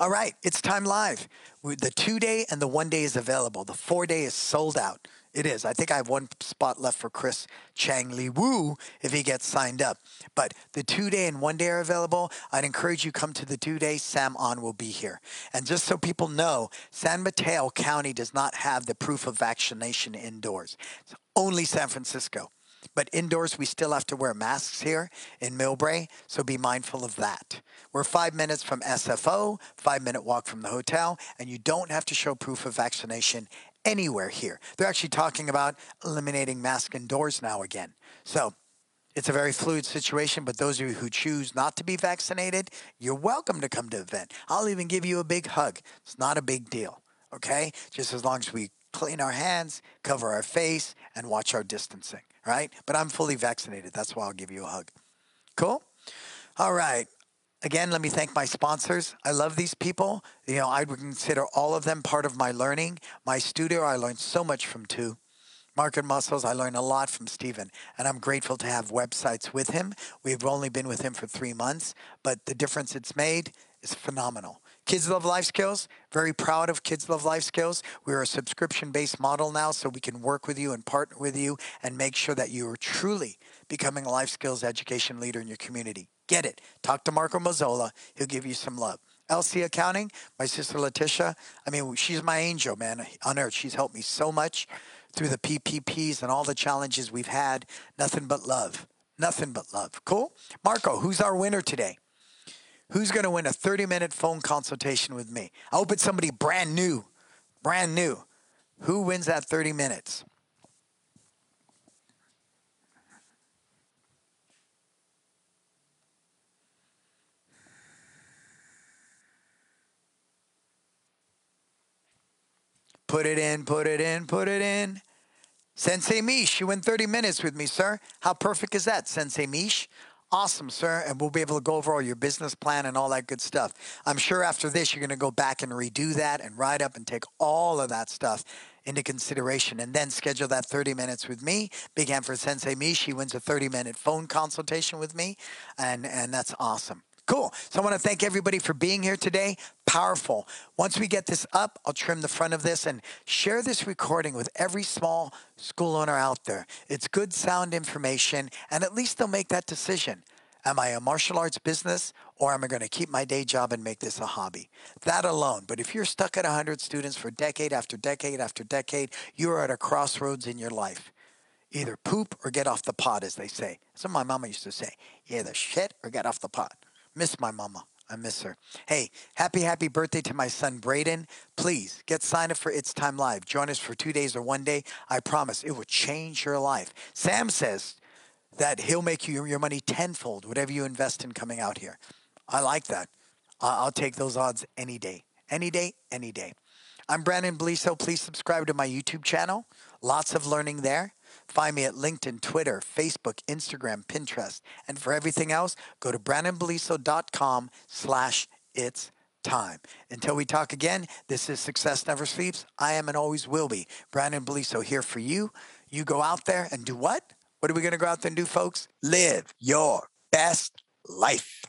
All right, It's Time Live. The 2-day and the 1-day is available. The 4-day is sold out. It is. I think I have one spot left for Chris Chang Lee Wu if he gets signed up. But the 2-day and 1-day are available. I'd encourage you come to the 2-day. Sam On will be here. And just so people know, San Mateo County does not have the proof of vaccination indoors. It's only San Francisco. But indoors, we still have to wear masks here in Millbrae, so be mindful of that. We're 5 minutes from SFO, 5-minute walk from the hotel, and you don't have to show proof of vaccination anywhere here. They're actually talking about eliminating mask indoors now again. So It's a very fluid situation, but those of you who choose not to be vaccinated, you're welcome to come to the event. I'll even give you a big hug. It's not a big deal, okay? Just as long as we clean our hands, cover our face, and watch our distancing, right? But I'm fully vaccinated. That's why I'll give you a hug. Cool? All right. Again, let me thank my sponsors. I love these people. You know, I would consider all of them part of my learning. My studio, I learned so much from too. Market Muscles, I learned a lot from Stephen, and I'm grateful to have websites with him. We've only been with him for 3 months, but the difference it's made is phenomenal. Kids Love Life Skills, very proud of Kids Love Life Skills. We're a subscription-based model now, so we can work with you and partner with you and make sure that you are truly becoming a life skills education leader in your community. Get it. Talk to Marco Mazzola. He'll give you some love. Elsie Accounting, my sister Letitia, I mean, she's my angel, man, on earth. She's helped me so much through the PPPs and all the challenges we've had. Nothing but love. Nothing but love. Cool? Marco, who's our winner today? Who's going to win a 30-minute phone consultation with me? I hope it's somebody brand new. Brand new. Who wins that 30 minutes? Put it in, put it in, put it in. Sensei Mish, you win 30 minutes with me, sir. How perfect is that, Sensei Mish? Awesome, sir. And we'll be able to go over all your business plan and all that good stuff. I'm sure after this, you're going to go back and redo that and write up and take all of that stuff into consideration and then schedule that 30 minutes with me. Big hand for Sensei Mish. He wins a 30-minute phone consultation with me. And that's awesome. Cool. So I want to thank everybody for being here today. Powerful. Once we get this up, I'll trim the front of this and share this recording with every small school owner out there. It's good sound information, and at least they'll make that decision. Am I a martial arts business, or am I going to keep my day job and make this a hobby? That alone. But if you're stuck at 100 students for decade after decade after decade, you're at a crossroads in your life. Either poop or get off the pot, as they say. That's what my mama used to say. Either shit or get off the pot. Miss my mama. I miss her. Hey, happy birthday to my son, Brayden. Please get signed up for It's Time Live. Join us for 2 days or 1 day. I promise it will change your life. Sam says that he'll make you your money tenfold, whatever you invest in coming out here. I like that. I'll take those odds any day. Any day, any day. I'm Brandon Beliso. Please subscribe to my YouTube channel. Lots of learning there. Find me at LinkedIn, Twitter, Facebook, Instagram, Pinterest. And for everything else, go to brandonbeliso.com/itstime. Until we talk again, this is Success Never Sleeps. I am and always will be Brandon Beliso, here for you. You go out there and do what? What are we going to go out there and do, folks? Live your best life.